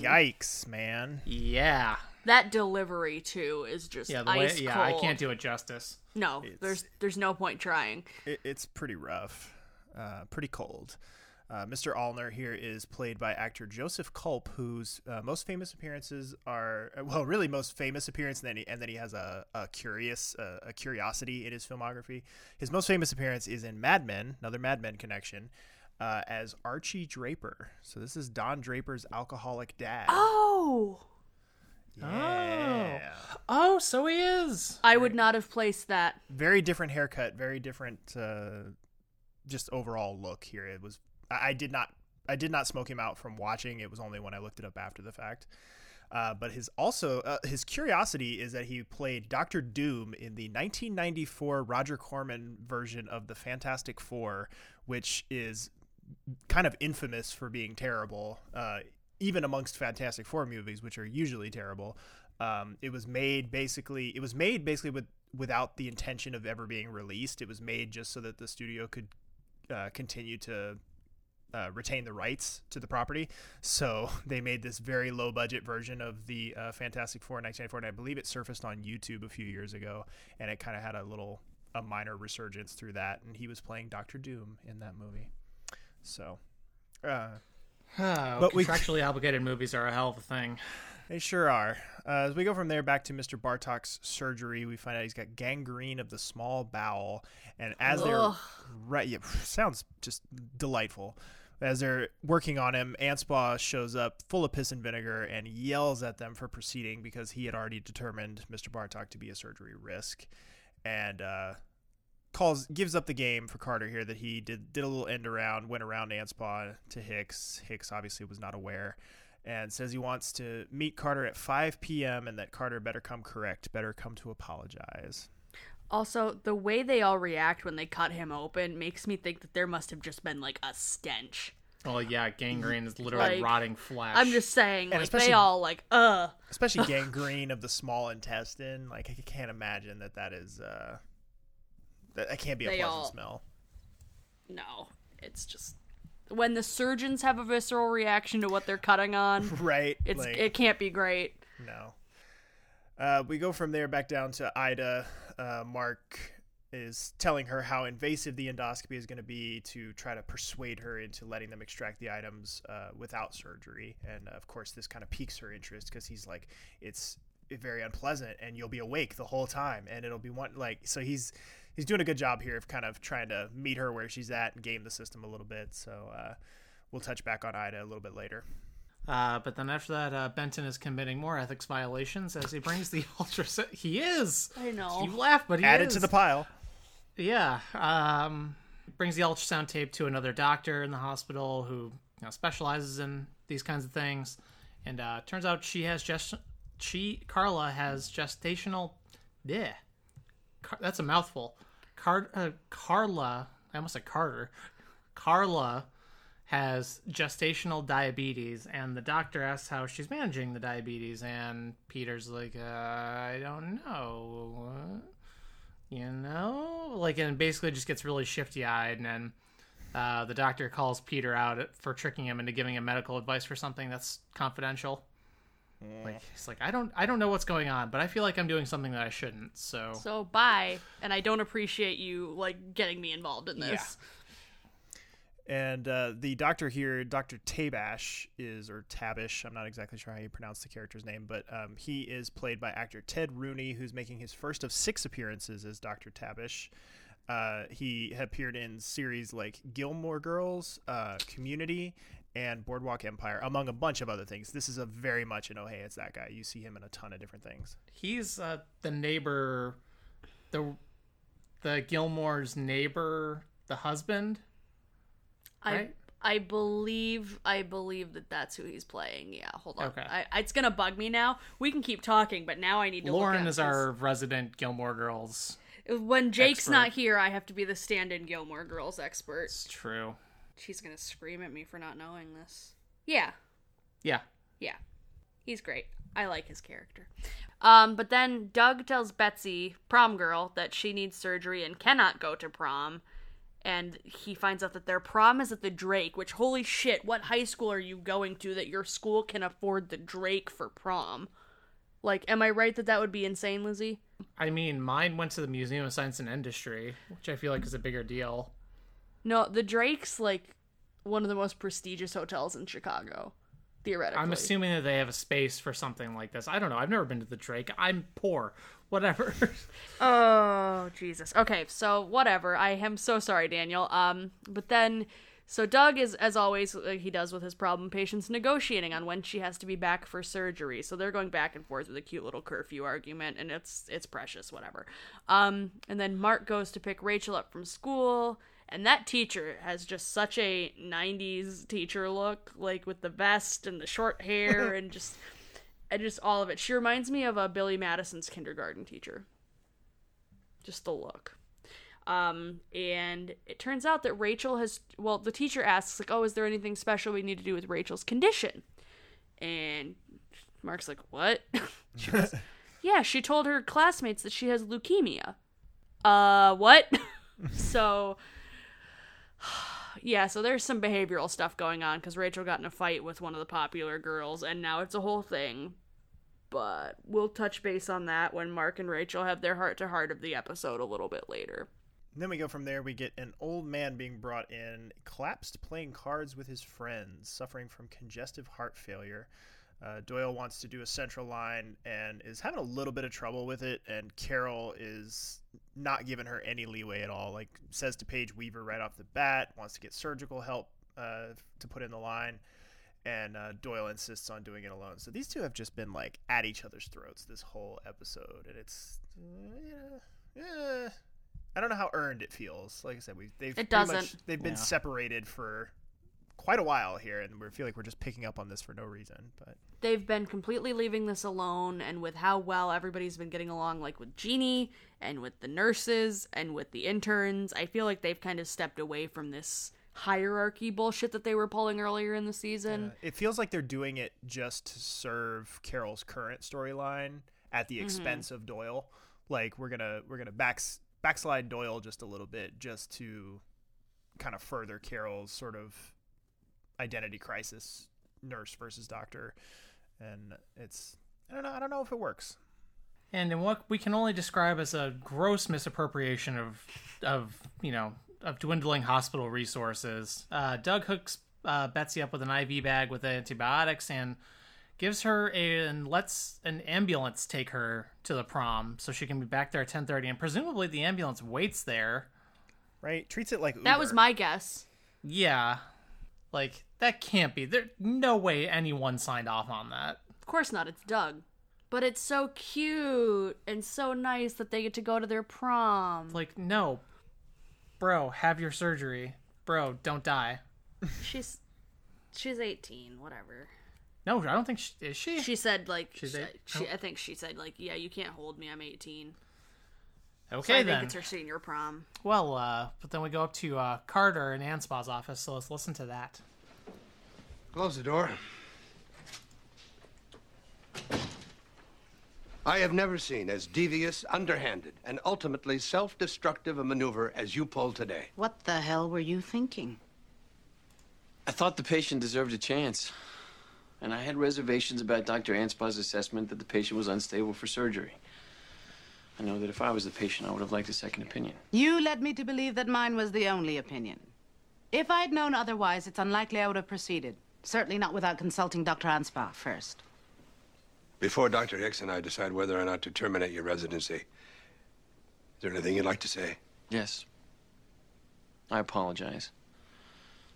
Yikes, man! Yeah, that delivery too is just yeah, the ice way, yeah, cold. I can't do it justice. No, it's, there's there's no point trying. It, it's pretty rough, uh, pretty cold. Uh, Mister Allner here is played by actor Joseph Culp, whose uh, most famous appearances are, well, really most famous appearance, and then he, and then he has a, a curious uh, a curiosity in his filmography. His most famous appearance is in Mad Men, another Mad Men connection, uh, as Archie Draper. So this is Don Draper's alcoholic dad. Oh. Yeah. Oh. Oh, so he is. I would not have placed that. Very different haircut, very different uh, just overall look here. It was I, I did not I did not smoke him out from watching. It was only when I looked it up after the fact. Uh, but his also uh, his curiosity is that he played Doctor Doom in the nineteen ninety-four Roger Corman version of the Fantastic Four, which is kind of infamous for being terrible. Uh even amongst Fantastic Four movies, which are usually terrible. Um, it was made basically, it was made basically with, without the intention of ever being released. It was made just so that the studio could uh, continue to uh, retain the rights to the property. So they made this very low budget version of the uh, Fantastic Four in nineteen ninety-four, and I believe it surfaced on YouTube a few years ago, and it kind of had a little, a minor resurgence through that, and he was playing Doctor Doom in that movie. So, uh, oh, but contractually we... obligated movies are a hell of a thing. They sure are. Uh, as we go from there back to Mister Bartok's surgery, we find out he's got gangrene of the small bowel. And as Ugh. they're right, yeah, sounds just delightful. As they're working on him, Antspaw shows up full of piss and vinegar and yells at them for proceeding because he had already determined Mister Bartok to be a surgery risk, and uh, calls gives up the game for Carter here that he did did a little end around, went around Antspaw to Hicks. Hicks obviously was not aware, and says he wants to meet Carter at five p.m. and that Carter better come correct, better come to apologize. Also, the way they all react when they cut him open makes me think that there must have just been, like, a stench. Oh, yeah, gangrene is literally like, rotting flesh. I'm just saying, and like, they all, like, uh. Especially gangrene of the small intestine. Like, I can't imagine that that is, uh, that, that can't be a they pleasant all... smell. No, it's just, when the surgeons have a visceral reaction to what they're cutting on. Right. It's like, it can't be great. No. Uh, we go from there back down to Ida. Uh, Mark is telling her how invasive the endoscopy is going to be to try to persuade her into letting them extract the items uh, without surgery. And, of course, this kind of piques her interest because he's like, it's very unpleasant and you'll be awake the whole time. And it'll be one like so he's he's doing a good job here of kind of trying to meet her where she's at and game the system a little bit. So uh, we'll touch back on Ida a little bit later. Uh, but then after that, uh, Benton is committing more ethics violations as he brings the ultrasound. He is! I know. You laugh, but he Add is. Add it to the pile. Yeah. Um, brings the ultrasound tape to another doctor in the hospital who you know, specializes in these kinds of things. And uh, turns out she has gest- she Carla has gestational... Yeah. Car- that's a mouthful. Car- uh, Carla... I almost said Carter. Carla... has gestational diabetes, and the doctor asks how she's managing the diabetes, and Peter's like, uh, I don't know, uh, you know? Like, and basically just gets really shifty-eyed, and then uh, the doctor calls Peter out for tricking him into giving him medical advice for something that's confidential. Yeah. Like, he's like, I don't, I don't know what's going on, but I feel like I'm doing something that I shouldn't, so... So, bye, and I don't appreciate you, like, getting me involved in this. Yeah. And uh, the doctor here, Doctor Tabish is, or Tabish, I'm not exactly sure how you pronounce the character's name, but um, he is played by actor Ted Rooney, who's making his first of six appearances as Doctor Tabish. Uh, he appeared in series like Gilmore Girls, uh, Community, and Boardwalk Empire, among a bunch of other things. This is a very much an, oh, hey, it's that guy. You see him in a ton of different things. He's uh, the neighbor, the, the Gilmore's neighbor, the husband. Right? I I believe I believe that that's who he's playing. Yeah, hold on. Okay. I, it's gonna bug me now. We can keep talking, but now I need to. Lauren look is this. Our resident Gilmore Girls. When Jake's expert. Not here, I have to be the stand-in Gilmore Girls expert. It's true. She's gonna scream at me for not knowing this. Yeah. Yeah. Yeah. He's great. I like his character. Um, but then Doug tells Betsy, prom girl, that she needs surgery and cannot go to prom. And he finds out that their prom is at the Drake, which, holy shit, what high school are you going to that your school can afford the Drake for prom? Like, am I right that that would be insane, Lizzie? I mean, mine went to the Museum of Science and Industry, which I feel like is a bigger deal. No, the Drake's, like, one of the most prestigious hotels in Chicago, theoretically. I'm assuming that they have a space for something like this. I don't know. I've never been to the Drake. I'm poor. Whatever. Oh, Jesus. Okay, so whatever. I am so sorry, Daniel. Um, but then, so Doug is, as always, like he does with his problem patients, negotiating on when she has to be back for surgery. So they're going back and forth with a cute little curfew argument, and it's it's precious, whatever. Um, and then Mark goes to pick Rachel up from school, and that teacher has just such a nineties teacher look, like with the vest and the short hair and just... And just all of it. She reminds me of a Billy Madison's kindergarten teacher. Just the look. Um, and it turns out that Rachel has... Well, the teacher asks, like, oh, is there anything special we need to do with Rachel's condition? And Mark's like, what? She goes, yeah, she told her classmates that she has leukemia. Uh, what? So... Yeah, so there's some behavioral stuff going on because Rachel got in a fight with one of the popular girls, and now it's a whole thing. But we'll touch base on that when Mark and Rachel have their heart-to-heart of the episode a little bit later. And then we go from there. We get an old man being brought in, collapsed playing cards with his friends, suffering from congestive heart failure. Uh, Doyle wants to do a central line and is having a little bit of trouble with it, and Carol is not giving her any leeway at all. Like, says to Paige Weaver right off the bat, wants to get surgical help uh, to put in the line, and uh, Doyle insists on doing it alone. So these two have just been, like, at each other's throats this whole episode, and it's... Uh, yeah, I don't know how earned it feels. Like I said, we've, they've it doesn't. Much, they've been yeah. separated for... quite a while here, and we feel like we're just picking up on this for no reason. But they've been completely leaving this alone, and with how well everybody's been getting along, like with Jeannie and with the nurses and with the interns, I feel like they've kind of stepped away from this hierarchy bullshit that they were pulling earlier in the season. Yeah. It feels like they're doing it just to serve Carol's current storyline at the expense mm-hmm. of Doyle. Like, we're gonna we're gonna backs, backslide Doyle just a little bit just to kind of further Carol's sort of identity crisis, nurse versus doctor, and it's I don't know I don't know if it works. And in what we can only describe as a gross misappropriation of of you know of dwindling hospital resources, uh, Doug hooks uh, Betsy up with an I V bag with antibiotics and gives her a, and lets an ambulance take her to the prom so she can be back there at ten thirty, and presumably the ambulance waits there. Right, treats it like Uber. That was my guess. Yeah. Like, that can't be. There's no way anyone signed off on that. Of course not. It's Doug. But it's so cute and so nice that they get to go to their prom. Like, no. Bro, have your surgery. Bro, don't die. She's she's eighteen, whatever. No, I don't think she... Is she? She said, like... She's she, eight, she, oh. I think she said, like, yeah, you can't hold me. I'm eighteen. Okay, so I then. I think it's her senior prom. Well, uh, but then we go up to uh, Carter in Anspa's office, so let's listen to that. Close the door. I have never seen as devious, underhanded, and ultimately self-destructive a maneuver as you pulled today. What the hell were you thinking? I thought the patient deserved a chance, and I had reservations about Doctor Anspa's assessment that the patient was unstable for surgery. I know that if I was the patient, I would have liked a second opinion. You led me to believe that mine was the only opinion. If I'd known otherwise, it's unlikely I would have proceeded. Certainly not without consulting Doctor Anspa first. Before Doctor Hicks and I decide whether or not to terminate your residency, is there anything you'd like to say? Yes. I apologize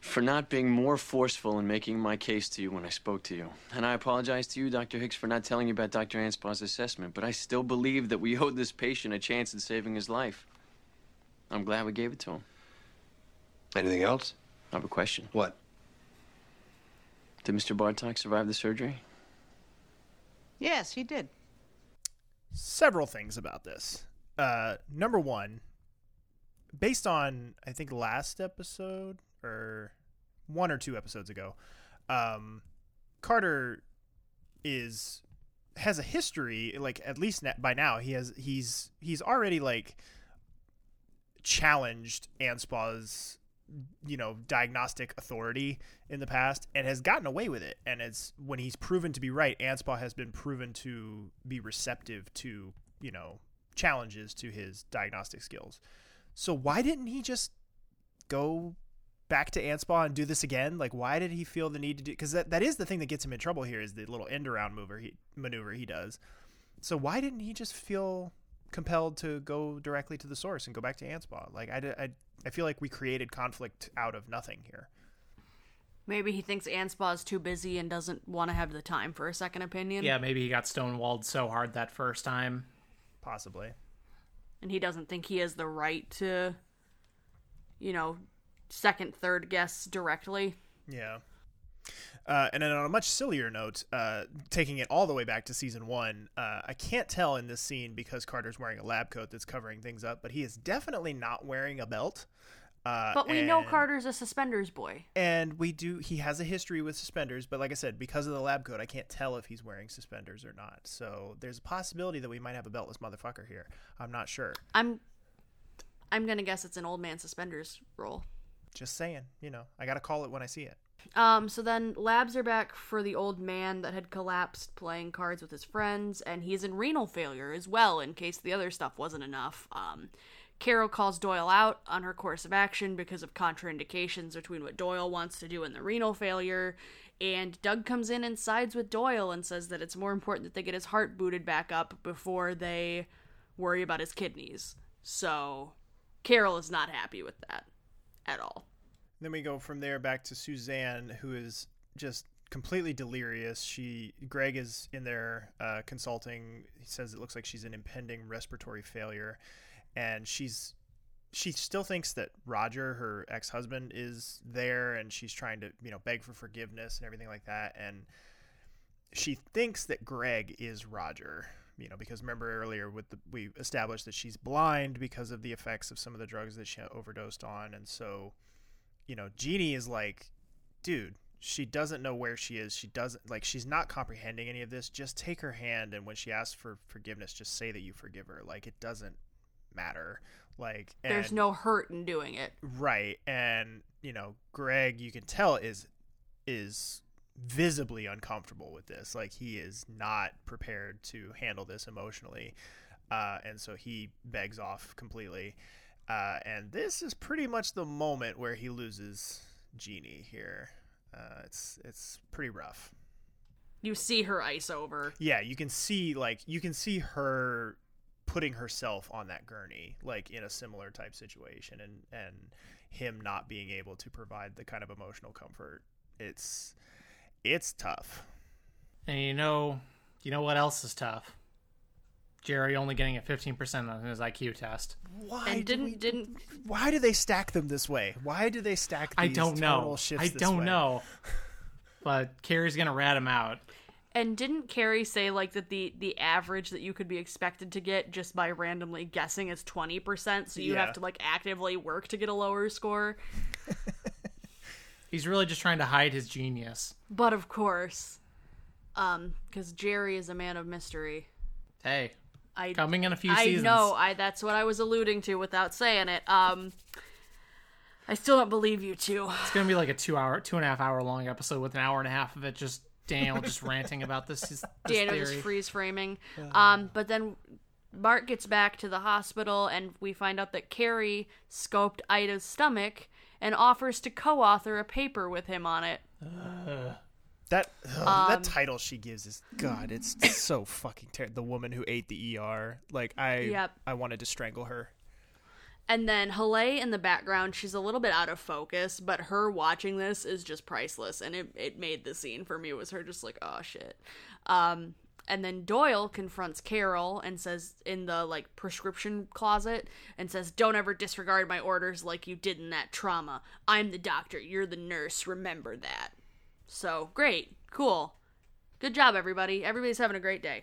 for not being more forceful in making my case to you when I spoke to you. And I apologize to you, Doctor Hicks, for not telling you about Doctor Anspa's assessment, but I still believe that we owed this patient a chance in saving his life. I'm glad we gave it to him. Anything else? I have a question. What? Did Mister Bartok survive the surgery? Yes, he did. Several things about this. Uh, number one, based on, I think, last episode... or one or two episodes ago, um, Carter is has a history, like, at least by now he has he's he's already, like, challenged Anspa's you know diagnostic authority in the past and has gotten away with it. And it's when he's proven to be right, Anspa has been proven to be receptive to you know challenges to his diagnostic skills. So why didn't he just go back to Anspa and do this again? Like, why did he feel the need to do? Because that, that is the thing that gets him in trouble here, is the little end around mover he maneuver he does. So why didn't he just feel compelled to go directly to the source and go back to Anspa? Like, I, I, I feel like we created conflict out of nothing here. Maybe he thinks Anspa's too busy and doesn't want to have the time for a second opinion. Yeah, maybe he got stonewalled so hard that first time. Possibly. And he doesn't think he has the right to, you know, second, third guess directly. Yeah. Uh, and then on a much sillier note, uh, taking it all the way back to season one, uh, I can't tell in this scene because Carter's wearing a lab coat that's covering things up, but he is definitely not wearing a belt. Uh, but we and, know Carter's a suspenders boy. And we do. He has a history with suspenders, but like I said, because of the lab coat, I can't tell if he's wearing suspenders or not. So there's a possibility that we might have a beltless motherfucker here. I'm not sure. I'm, I'm going to guess it's an old man suspenders role. Just saying, you know, I got to call it when I see it. Um, so then labs are back for the old man that had collapsed playing cards with his friends, and he's in renal failure as well, in case the other stuff wasn't enough. Um, Carol calls Doyle out on her course of action because of contraindications between what Doyle wants to do and the renal failure, and Doug comes in and sides with Doyle and says that it's more important that they get his heart booted back up before they worry about his kidneys. So Carol is not happy with that at all. Then we go from there back to Suzanne, who is just completely delirious. She, Greg is in there uh, consulting. He says it looks like she's an impending respiratory failure, and she's she still thinks that Roger, her ex-husband, is there, and she's trying to, you know, beg for forgiveness and everything like that. And she thinks that Greg is Roger, you know, because remember earlier with the, we established that she's blind because of the effects of some of the drugs that she overdosed on. And so, you know, Jeannie is like, dude, she doesn't know where she is. She doesn't, like, she's not comprehending any of this. Just take her hand, and when she asks for forgiveness, just say that you forgive her. Like, it doesn't matter. Like, and, there's no hurt in doing it, right? And, you know, Greg, you can tell is is visibly uncomfortable with this. Like, he is not prepared to handle this emotionally, uh and so he begs off completely, uh and this is pretty much the moment where he loses Jeannie here. uh it's it's pretty rough. You see her ice over. Yeah, you can see, like, you can see her putting herself on that gurney, like, in a similar type situation, and and him not being able to provide the kind of emotional comfort. It's it's tough. And you know you know what else is tough? Jerry only getting a fifteen percent on his I Q test. Why and didn't we, didn't why do they stack them this way? Why do they stack these I don't know. Shifts I don't way? know. But Carrie's going to rat him out. And didn't Carrie say, like, that the, the average that you could be expected to get just by randomly guessing is twenty percent, so you yeah. have to, like, actively work to get a lower score? He's really just trying to hide his genius. But, of course, um, because Jerry is a man of mystery. Hey, I, coming in a few I seasons. I know, I, that's what I was alluding to without saying it. Um, I still don't believe you two. It's going to be, like, a two-hour, two-and-a-half-hour-long episode with an hour and a half of it just... Daniel just ranting about this. this Daniel theory. Just freeze framing. Um, but then Mark gets back to the hospital, and we find out that Carrie scoped Ida's stomach and offers to co-author a paper with him on it. Uh, that ugh, um, that title she gives is, God, it's so fucking terrible. The woman who ate the E R. Like, I, yep. I wanted to strangle her. And then Halle in the background, she's a little bit out of focus, but her watching this is just priceless. And it, it made the scene for me. It was her just like, oh, shit. Um, and then Doyle confronts Carol and says in the, like, prescription closet and says, don't ever disregard my orders like you did in that trauma. I'm the doctor. You're the nurse. Remember that. So great. Cool. Good job, everybody. Everybody's having a great day.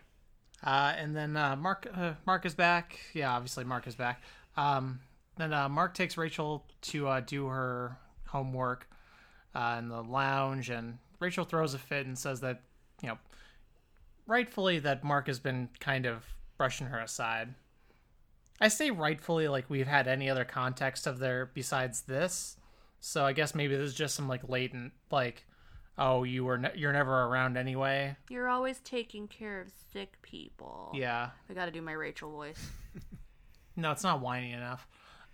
Uh, and then uh, Mark, uh, Mark is back. Yeah, obviously Mark is back. Um... Then uh, Mark takes Rachel to uh, do her homework uh, in the lounge, and Rachel throws a fit and says that, you know, rightfully that Mark has been kind of brushing her aside. I say rightfully like we've had any other context of there besides this, so I guess maybe this is just some, like, latent, like, oh, you were ne- you're never around anyway. You're always taking care of sick people. Yeah. I gotta do my Rachel voice. No, it's not whiny enough.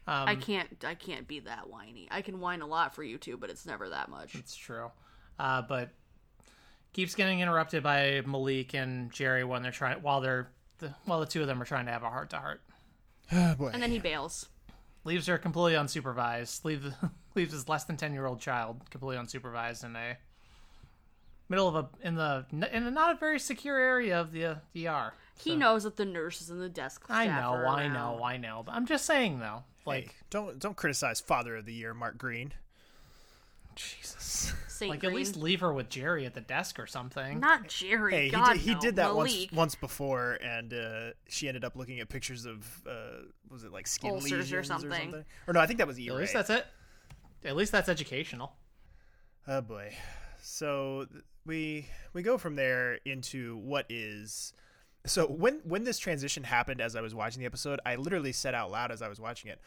Um, I can't I can't be that whiny. I can whine a lot for you two, but it's never that much. It's true. Uh, but keeps getting interrupted by Malik and Jerry when they're trying while they're the, while the two of them are trying to have a heart to heart. And then he bails. Leaves her completely unsupervised. Leave leaves his less than ten-year-old child completely unsupervised in a middle of a in the in a not a very secure area of the E R. So. He knows that the nurse is in the desk. I know, I know, I know. But I'm just saying though. Like, hey, don't don't criticize Father of the Year, Mark Green. Jesus, Saint like Green. At least leave her with Jerry at the desk or something. Not Jerry. Hey, God, he did, no. he did that Malik. once once before, and uh, she ended up looking at pictures of uh, was it like skin ulcers lesions or something. or something? Or no, I think that was E R A. At least that's it. At least that's educational. Oh boy. So we we go from there into what is. So when, when this transition happened as I was watching the episode, I literally said out loud as I was watching it,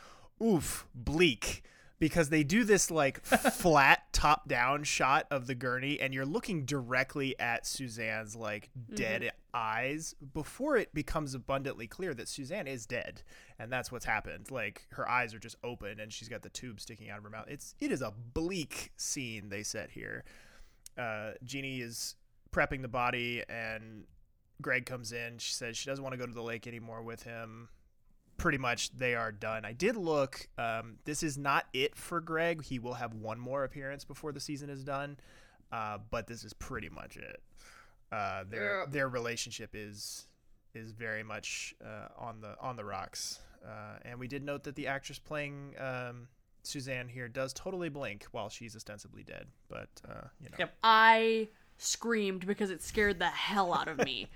oof, bleak. because they do this like flat top down shot of the gurney and you're looking directly at Suzanne's like dead mm-hmm. eyes before it becomes abundantly clear that Suzanne is dead. And that's what's happened. Like her eyes are just open and she's got the tube sticking out of her mouth. It's, it is a bleak scene they set here. Uh, Jeannie is prepping the body and Greg comes in. She says she doesn't want to go to the lake anymore with him. Pretty much they are done. I did look. Um, this is not it for Greg. He will have one more appearance before the season is done. Uh, but this is pretty much it. Uh, their yeah. their relationship is is very much uh, on the on the rocks. Uh, and we did note that the actress playing um, Suzanne here does totally blink while she's ostensibly dead. But uh, you know, yep. I screamed because it scared the hell out of me.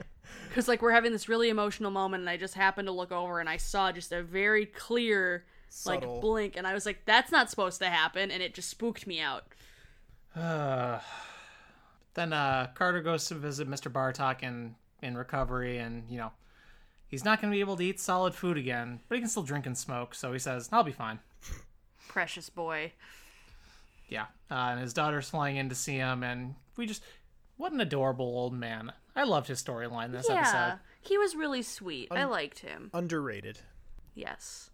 Because, like, we're having this really emotional moment, and I just happened to look over, and I saw just a very clear, subtle, like, blink. And I was like, that's not supposed to happen, and it just spooked me out. Uh, then uh, Carter goes to visit Mister Bartok in, in recovery, and, you know, he's not going to be able to eat solid food again, but he can still drink and smoke, so he says, I'll be fine. Precious boy. Yeah, uh, and his daughter's flying in to see him, and we just... What an adorable old man. I loved his storyline this yeah, episode. Yeah, he was really sweet. Un- I liked him. Underrated. Yes.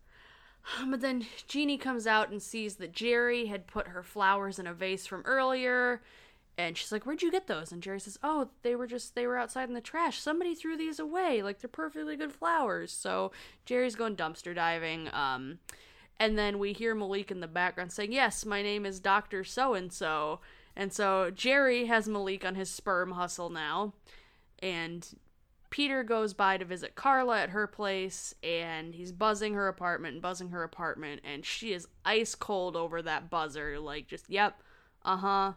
But then Jeannie comes out and sees that Jerry had put her flowers in a vase from earlier. And she's like, where'd you get those? And Jerry says, oh, they were just, they were outside in the trash. Somebody threw these away. Like, they're perfectly good flowers. So Jerry's going dumpster diving. Um, and then we hear Malik in the background saying, yes, my name is Doctor So-and-so. And so Jerry has Malik on his sperm hustle now, and Peter goes by to visit Carla at her place, and he's buzzing her apartment and buzzing her apartment, and she is ice cold over that buzzer, like, just, yep, uh-huh,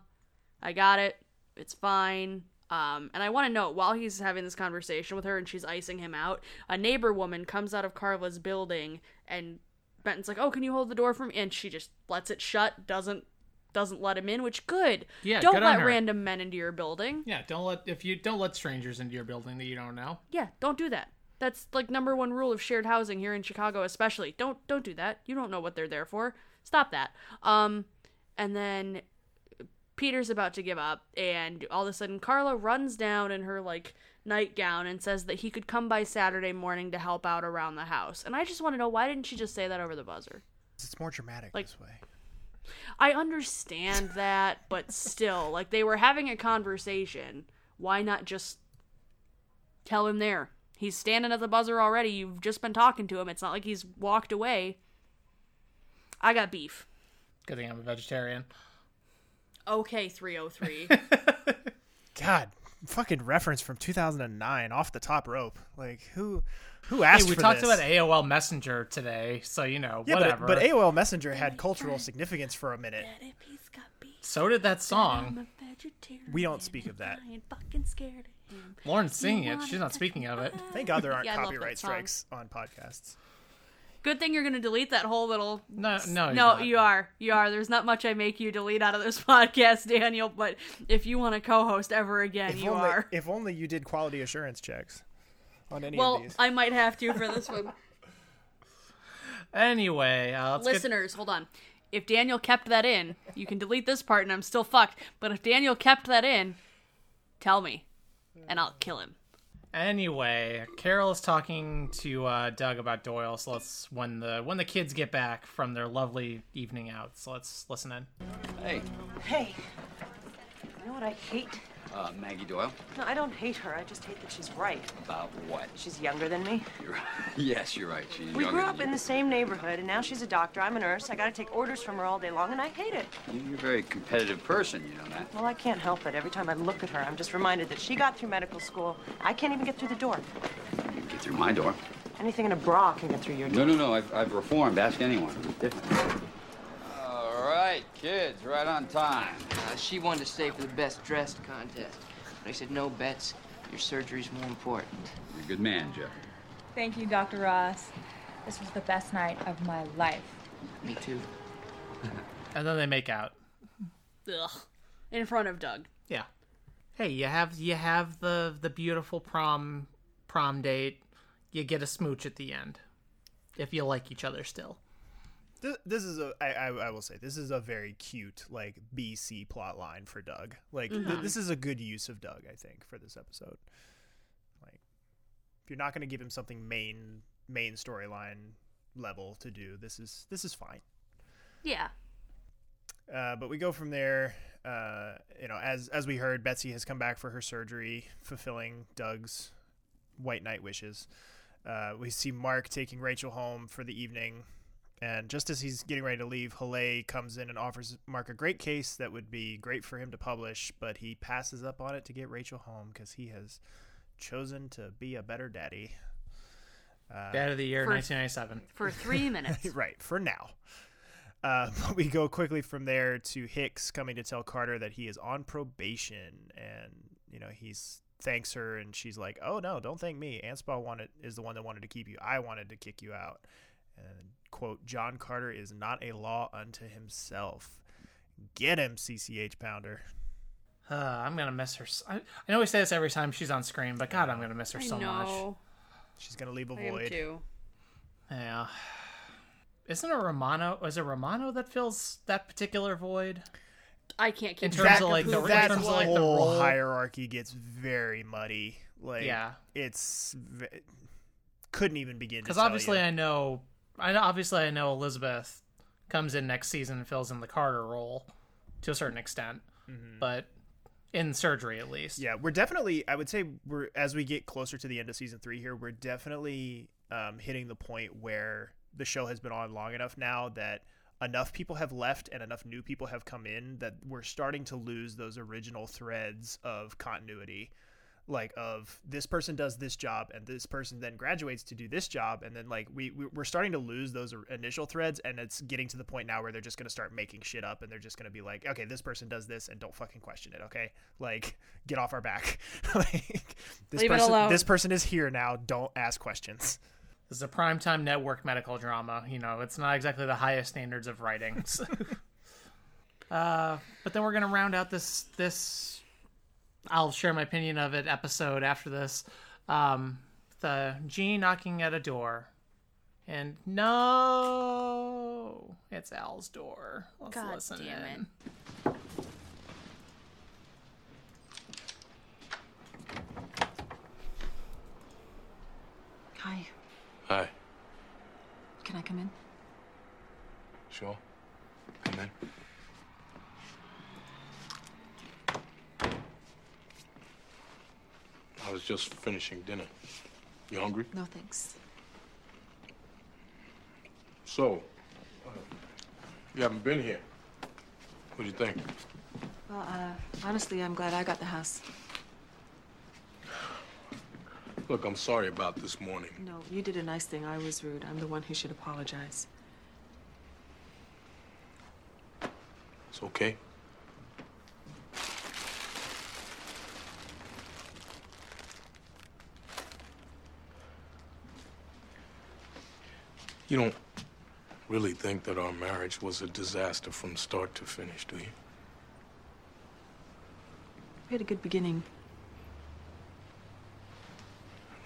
I got it, it's fine. Um, and I want to note, while he's having this conversation with her and she's icing him out, a neighbor woman comes out of Carla's building, and Benton's like, oh, can you hold the door for me? And she just lets it shut, doesn't. doesn't let him in, which good. Yeah, don't good let random men into your building. Yeah, don't let if you don't let strangers into your building that you don't know. Yeah, don't do that. That's like number one rule of shared housing here in Chicago, especially. Don't don't do that. You don't know what they're there for. Stop that. Um, and then Peter's about to give up, and all of a sudden Carla runs down in her like nightgown and says that he could come by Saturday morning to help out around the house. And I just want to know, why didn't she just say that over the buzzer? It's more dramatic like, this way. I understand that, but still, like, they were having a conversation. Why not just tell him there? He's standing at the buzzer already. You've just been talking to him. It's not like he's walked away. I got beef. Good thing I'm a vegetarian. Okay, three oh three. God, fucking reference from two thousand nine, off the top rope. Like, who... Who asked hey, we for talked this? About A O L Messenger today, so, you know, yeah, whatever. But, but A O L Messenger had cultural significance for a minute. So did that song. We don't speak of that. Lauren's singing it. She's not speaking of it. Thank God there aren't yeah, copyright strikes on podcasts. Good thing you're going to delete that whole little... No, no, no, not. you are. You are. There's not much I make you delete out of this podcast, Daniel, but if you want to co-host ever again, if you only, are. If only you did quality assurance checks. On any well, of these. I might have to for this one. Anyway, uh, let's listeners, get... hold on. If Daniel kept that in, you can delete this part, and I'm still fucked. But if Daniel kept that in, tell me, and I'll kill him. Anyway, Carol is talking to uh, Doug about Doyle. So let's when the when the kids get back from their lovely evening out. So let's listen in. Hey. Hey. You know what I hate? Uh, Maggie Doyle? No, I don't hate her. I just hate that she's right. About what? She's younger than me. You're, yes, you're right. She's we grew up you. in the same neighborhood, and now she's a doctor. I'm a nurse. I got to take orders from her all day long, and I hate it. You're a very competitive person, you know that. Well, I can't help it. Every time I look at her, I'm just reminded that she got through medical school. I can't even get through the door. You can get through my door. Anything in a bra can get through your door. No, no, no. I've, I've reformed. Ask anyone. I'm different. Right, kids, right on time. Uh, she wanted to stay for the best dressed contest. But I said, no bets. Your surgery's more important. You're a good man, Jeffrey. Thank you, Doctor Ross. This was the best night of my life. Me too. And then they make out. Ugh. In front of Doug. Yeah. Hey, you have you have the the beautiful prom prom date. You get a smooch at the end. If you like each other still. This, this is a, I, I, I will say, this is a very cute, like, B C plot line for Doug. Like, mm-hmm. th- this is a good use of Doug, I think, for this episode. Like, if you're not going to give him something main main storyline level to do, this is this is fine. Yeah. Uh, but we go from there. Uh, you know, as as we heard, Betsy has come back for her surgery, fulfilling Doug's White Knight wishes. Uh, we see Mark taking Rachel home for the evening, and just as he's getting ready to leave, Halle comes in and offers Mark a great case that would be great for him to publish, but he passes up on it to get Rachel home because he has chosen to be a better daddy. Uh, Dad of the year, for, nineteen ninety-seven. For three minutes. Right, for now. Uh, but we go quickly from there to Hicks coming to tell Carter that he is on probation, and, you know, he's thanks her, and she's like, oh, no, don't thank me. Anspaugh wanted is the one that wanted to keep you. I wanted to kick you out. And, quote, John Carter is not a law unto himself. Get him, C C H Pounder. Uh, I'm going to miss her. So- I, I know we say this every time she's on screen, but, God, I'm going to miss her I so know. much. She's going to leave a I void. Too. Yeah. Isn't it Romano? Is it Romano that fills that particular void? I can't keep track of like the that whole like the role. Hierarchy gets very muddy. Like, yeah, it's couldn't even begin to. Because obviously, tell you. I know, I know, obviously, I know Elizabeth comes in next season and fills in the Carter role to a certain extent, mm-hmm. but in surgery at least. Yeah, we're definitely. I would say we're as we get closer to the end of season three here, we're definitely um, hitting the point where the show has been on long enough now that enough people have left and enough new people have come in that we're starting to lose those original threads of continuity, like of this person does this job and this person then graduates to do this job. And then like we, we're starting to lose those initial threads, and it's getting to the point now where they're just going to start making shit up, and they're just going to be like, okay, this person does this and don't fucking question it. Okay. Like, get off our back. Like, this Leave person, it alone. This person is here now. Don't ask questions. This is a primetime network medical drama. You know, it's not exactly the highest standards of writing. So. uh, but then we're going to round out this, this, I'll share my opinion of it, episode after this. Um, the Jean knocking at a door. And no, it's Al's door. Let's God listen damn in. It. Hi. Hi. Can I come in? Sure. Come in. I was just finishing dinner. You hungry? No, thanks. So, uh, you haven't been here. What do you think? Well, uh, honestly, I'm glad I got the house. Look, I'm sorry about this morning. No, you did a nice thing. I was rude. I'm the one who should apologize. It's okay. You don't really think that our marriage was a disaster from start to finish, do you? We had a good beginning.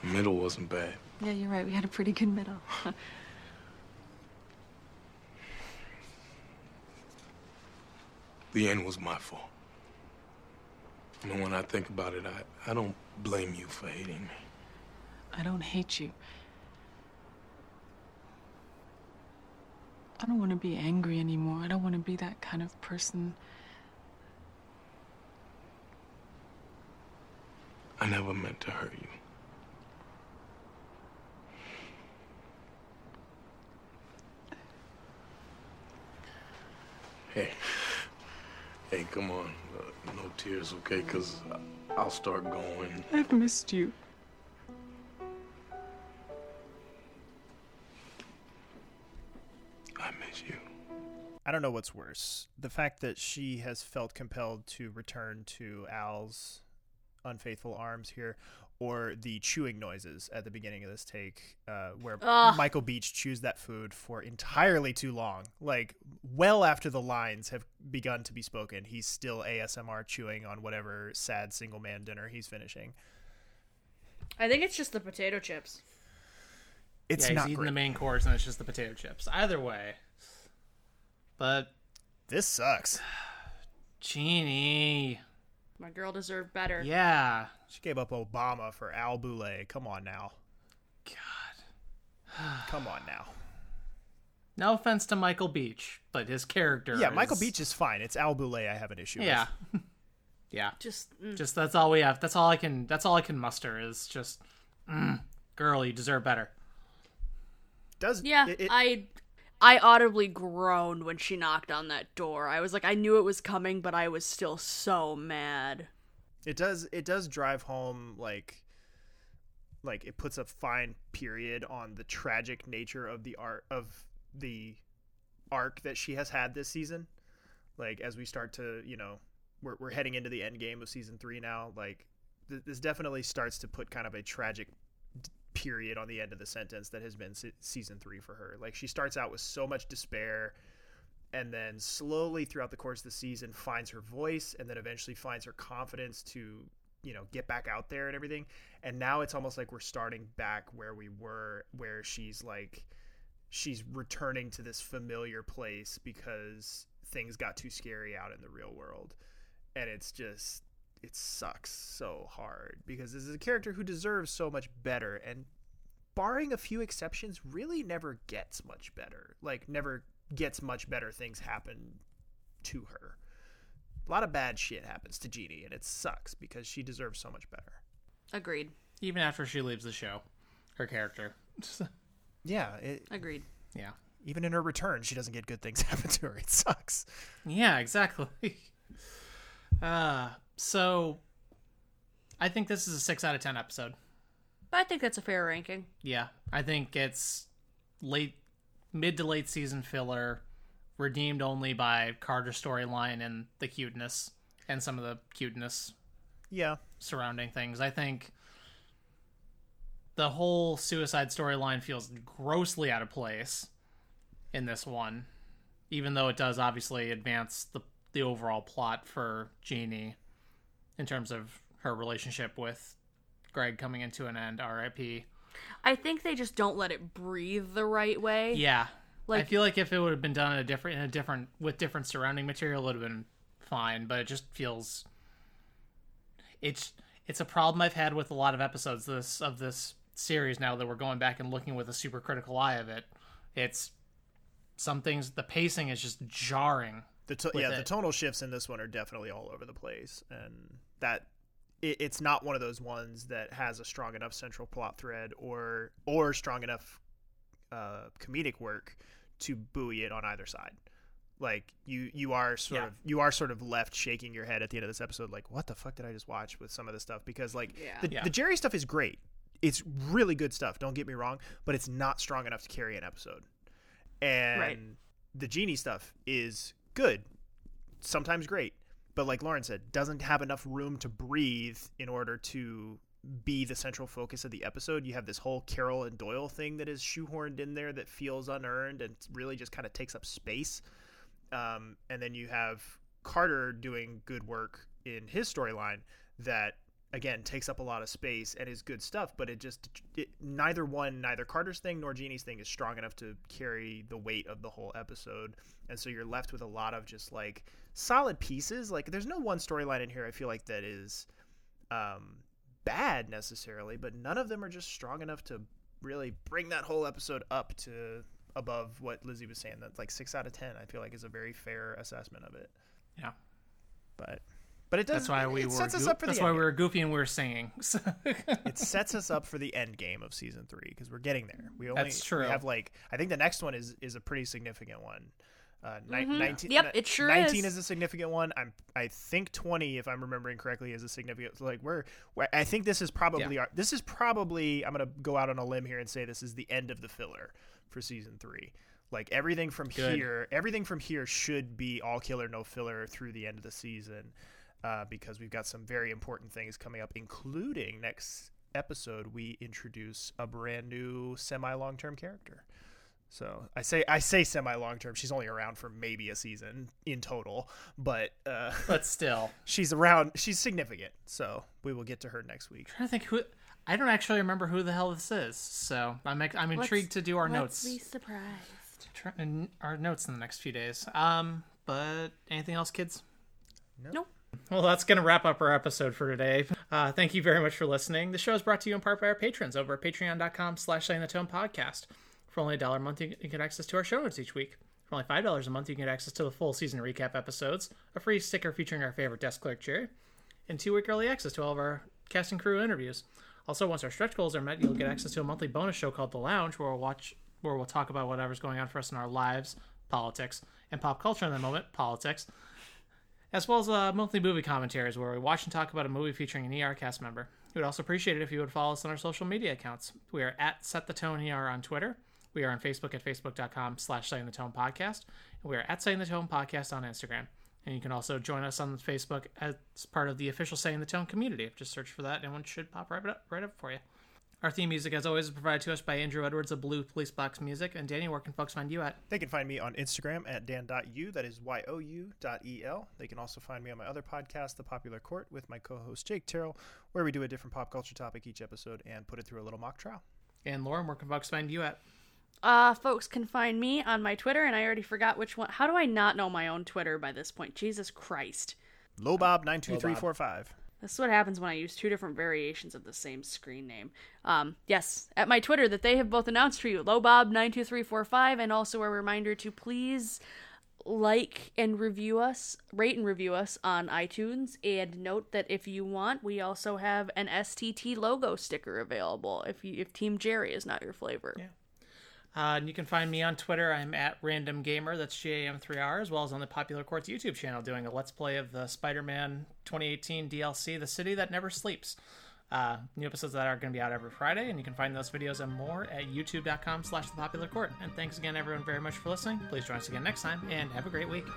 Middle wasn't bad. Yeah, you're right. We had a pretty good middle. The end was my fault. You know, when I think about it, I, I don't blame you for hating me. I don't hate you. I don't want to be angry anymore. I don't want to be that kind of person. I never meant to hurt you. Hey, hey, come on. Uh, no tears, okay? Because I'll start going. I've missed you. I miss you. I don't know what's worse. The fact that she has felt compelled to return to Al's unfaithful arms here, or the chewing noises at the beginning of this take uh, where Ugh. Michael Beach chews that food for entirely too long. Like, well after the lines have begun to be spoken, he's still A S M R chewing on whatever sad single man dinner he's finishing. I think it's just the potato chips. It's yeah, he's not eating great. The main course, and it's just the potato chips. Either way, But this sucks. Jeannie. My girl deserved better. Yeah. She gave up Obama for Al Boulay. Come on now. God. Come on now. No offense to Michael Beach, but his character Yeah, is... Michael Beach is fine. It's Al Boulay I have an issue yeah. with. Yeah. Just mm. just that's all we have. That's all I can that's all I can muster is just mm, girl, you deserve better. Does Yeah, it, it... I I audibly groaned when she knocked on that door. I was like, I knew it was coming, but I was still so mad. It does it does drive home like like it puts a fine period on the tragic nature of the art of the arc that she has had this season. Like as we start to, you know, we're we're heading into the end game of season three now. Like th- this definitely starts to put kind of a tragic d- period on the end of the sentence that has been se- season three for her. Like she starts out with so much despair and then slowly throughout the course of the season finds her voice and then eventually finds her confidence to, you know, get back out there and everything. And now it's almost like we're starting back where we were, where she's like, she's returning to this familiar place because things got too scary out in the real world. And it's just, it sucks so hard because this is a character who deserves so much better and, barring a few exceptions, really never gets much better. Like never gets much better. Things happen to her. A lot of bad shit happens to Jeannie and it sucks because she deserves so much better. Agreed. Even after she leaves the show, her character. Yeah. It, Agreed. Yeah. Even in her return, she doesn't get good things happen to her. It sucks. Yeah, exactly. Uh, so I think this is a six out of ten episode. I think that's a fair ranking. Yeah. I think it's late, mid to late season filler, redeemed only by Carter's storyline and the cuteness and some of the cuteness yeah. surrounding things. I think the whole suicide storyline feels grossly out of place in this one, even though it does obviously advance the the overall plot for Jeannie in terms of her relationship with Greg coming into an end, R I P. I think they just don't let it breathe the right way. Yeah. Like, I feel like if it would have been done in a different, in a different, with different surrounding material, it would have been fine. But it just feels, it's it's a problem I've had with a lot of episodes this of this series. Now that we're going back and looking with a super critical eye of it, it's some things. The pacing is just jarring. The to- yeah, it. the tonal shifts in this one are definitely all over the place, and that it, it's not one of those ones that has a strong enough central plot thread or or strong enough. Uh, comedic work to buoy it on either side. Like you you are sort yeah. of you are sort of left shaking your head at the end of this episode like, what the fuck did I just watch with some of this stuff? Because like yeah. The, yeah. the Jerry stuff is great. It's really good stuff, don't get me wrong, but it's not strong enough to carry an episode. And right. the Jeannie stuff is good, sometimes great, but like Lauren said, doesn't have enough room to breathe in order to be the central focus of the episode. You have this whole Carol and Doyle thing that is shoehorned in there that feels unearned and really just kind of takes up space. Um, and then you have Carter doing good work in his storyline that, again, takes up a lot of space and is good stuff, but it just, it, neither one, neither Carter's thing nor Jeannie's thing is strong enough to carry the weight of the whole episode. And so you're left with a lot of just like solid pieces. Like there's no one storyline in here I feel like that is, um, bad necessarily, but none of them are just strong enough to really bring that whole episode up to above what Lizzie was saying. That's like six out of ten. I feel like is a very fair assessment of it. Yeah, but but it does. That's why we were. Sets us up for that's why we were goofy and we were singing. So. It sets us up for the end game of season three because we're getting there. We only that's true. We have like I think the next one is is a pretty significant one. Uh, ni- mm-hmm. nineteen, yep, it sure nineteen is. is a significant one. I'm, I think twenty, if I'm remembering correctly, is a significant. Like we're, we're I think this is probably yeah. our. This is probably. I'm gonna go out on a limb here and say this is the end of the filler for season three. Like everything from Good. here, everything from here should be all killer, no filler through the end of the season, uh, because we've got some very important things coming up, including next episode we introduce a brand new semi long term character. So I say I say semi long term. She's only around for maybe a season in total, but uh, but still she's around. She's significant. So we will get to her next week. I'm trying to think who I don't actually remember who the hell this is. So I'm I'm intrigued let's, to do our let's notes. Let's be surprised. turn our notes in the next few days. Um, but anything else, kids? No. Nope. Well, that's going to wrap up our episode for today. Uh, thank you very much for listening. The show is brought to you in part by our patrons over at patreon.com slash setting the tone podcast. For only a dollar a month, you get access to our show notes each week. For only five dollars a month, you can get access to the full season recap episodes, a free sticker featuring our favorite desk clerk, Jerry, and two-week early access to all of our cast and crew interviews. Also, once our stretch goals are met, you'll get access to a monthly bonus show called The Lounge, where we'll watch, where we'll talk about whatever's going on for us in our lives, politics, and pop culture in the moment, politics, as well as uh, monthly movie commentaries, where we watch and talk about a movie featuring an E R cast member. We would also appreciate it if you would follow us on our social media accounts. We are at Set the Tone E R on Twitter. We are on Facebook at facebook.com slash Setting the Tone Podcast. And we are at Setting the Tone Podcast on Instagram. And you can also join us on Facebook as part of the official Setting the Tone community. Just search for that, and one should pop right up, right up for you. Our theme music, as always, is provided to us by Andrew Edwards of Blue Police Box Music. And Danny, where can folks find you at? They can find me on Instagram at dan dot u. That is Y O U dot E L. They can also find me on my other podcast, The Popular Court, with my co-host Jake Terrell, where we do a different pop culture topic each episode and put it through a little mock trial. And Lauren, where can folks find you at? Uh, folks can find me on my Twitter, and I already forgot which one. How do I not know my own Twitter by this point? Jesus Christ. Lobob nine two three four five. That's what happens when I use two different variations of the same screen name. Um, yes, at my Twitter that they have both announced for you, Lobob nine two three four five, and also a reminder to please like and review us, rate and review us on iTunes, and note that if you want, we also have an S T T logo sticker available if you, if Team Jerry is not your flavor. Yeah. Uh, and you can find me on Twitter. I'm at Random Gamer. That's G A M three R, as well as on the Popular Court's YouTube channel, doing a Let's Play of the Spider-Man twenty eighteen D L C, The City That Never Sleeps. Uh, new episodes of that are going to be out every Friday, and you can find those videos and more at youtube.com slash the popular court. And thanks again, everyone, very much for listening. Please join us again next time, and have a great week.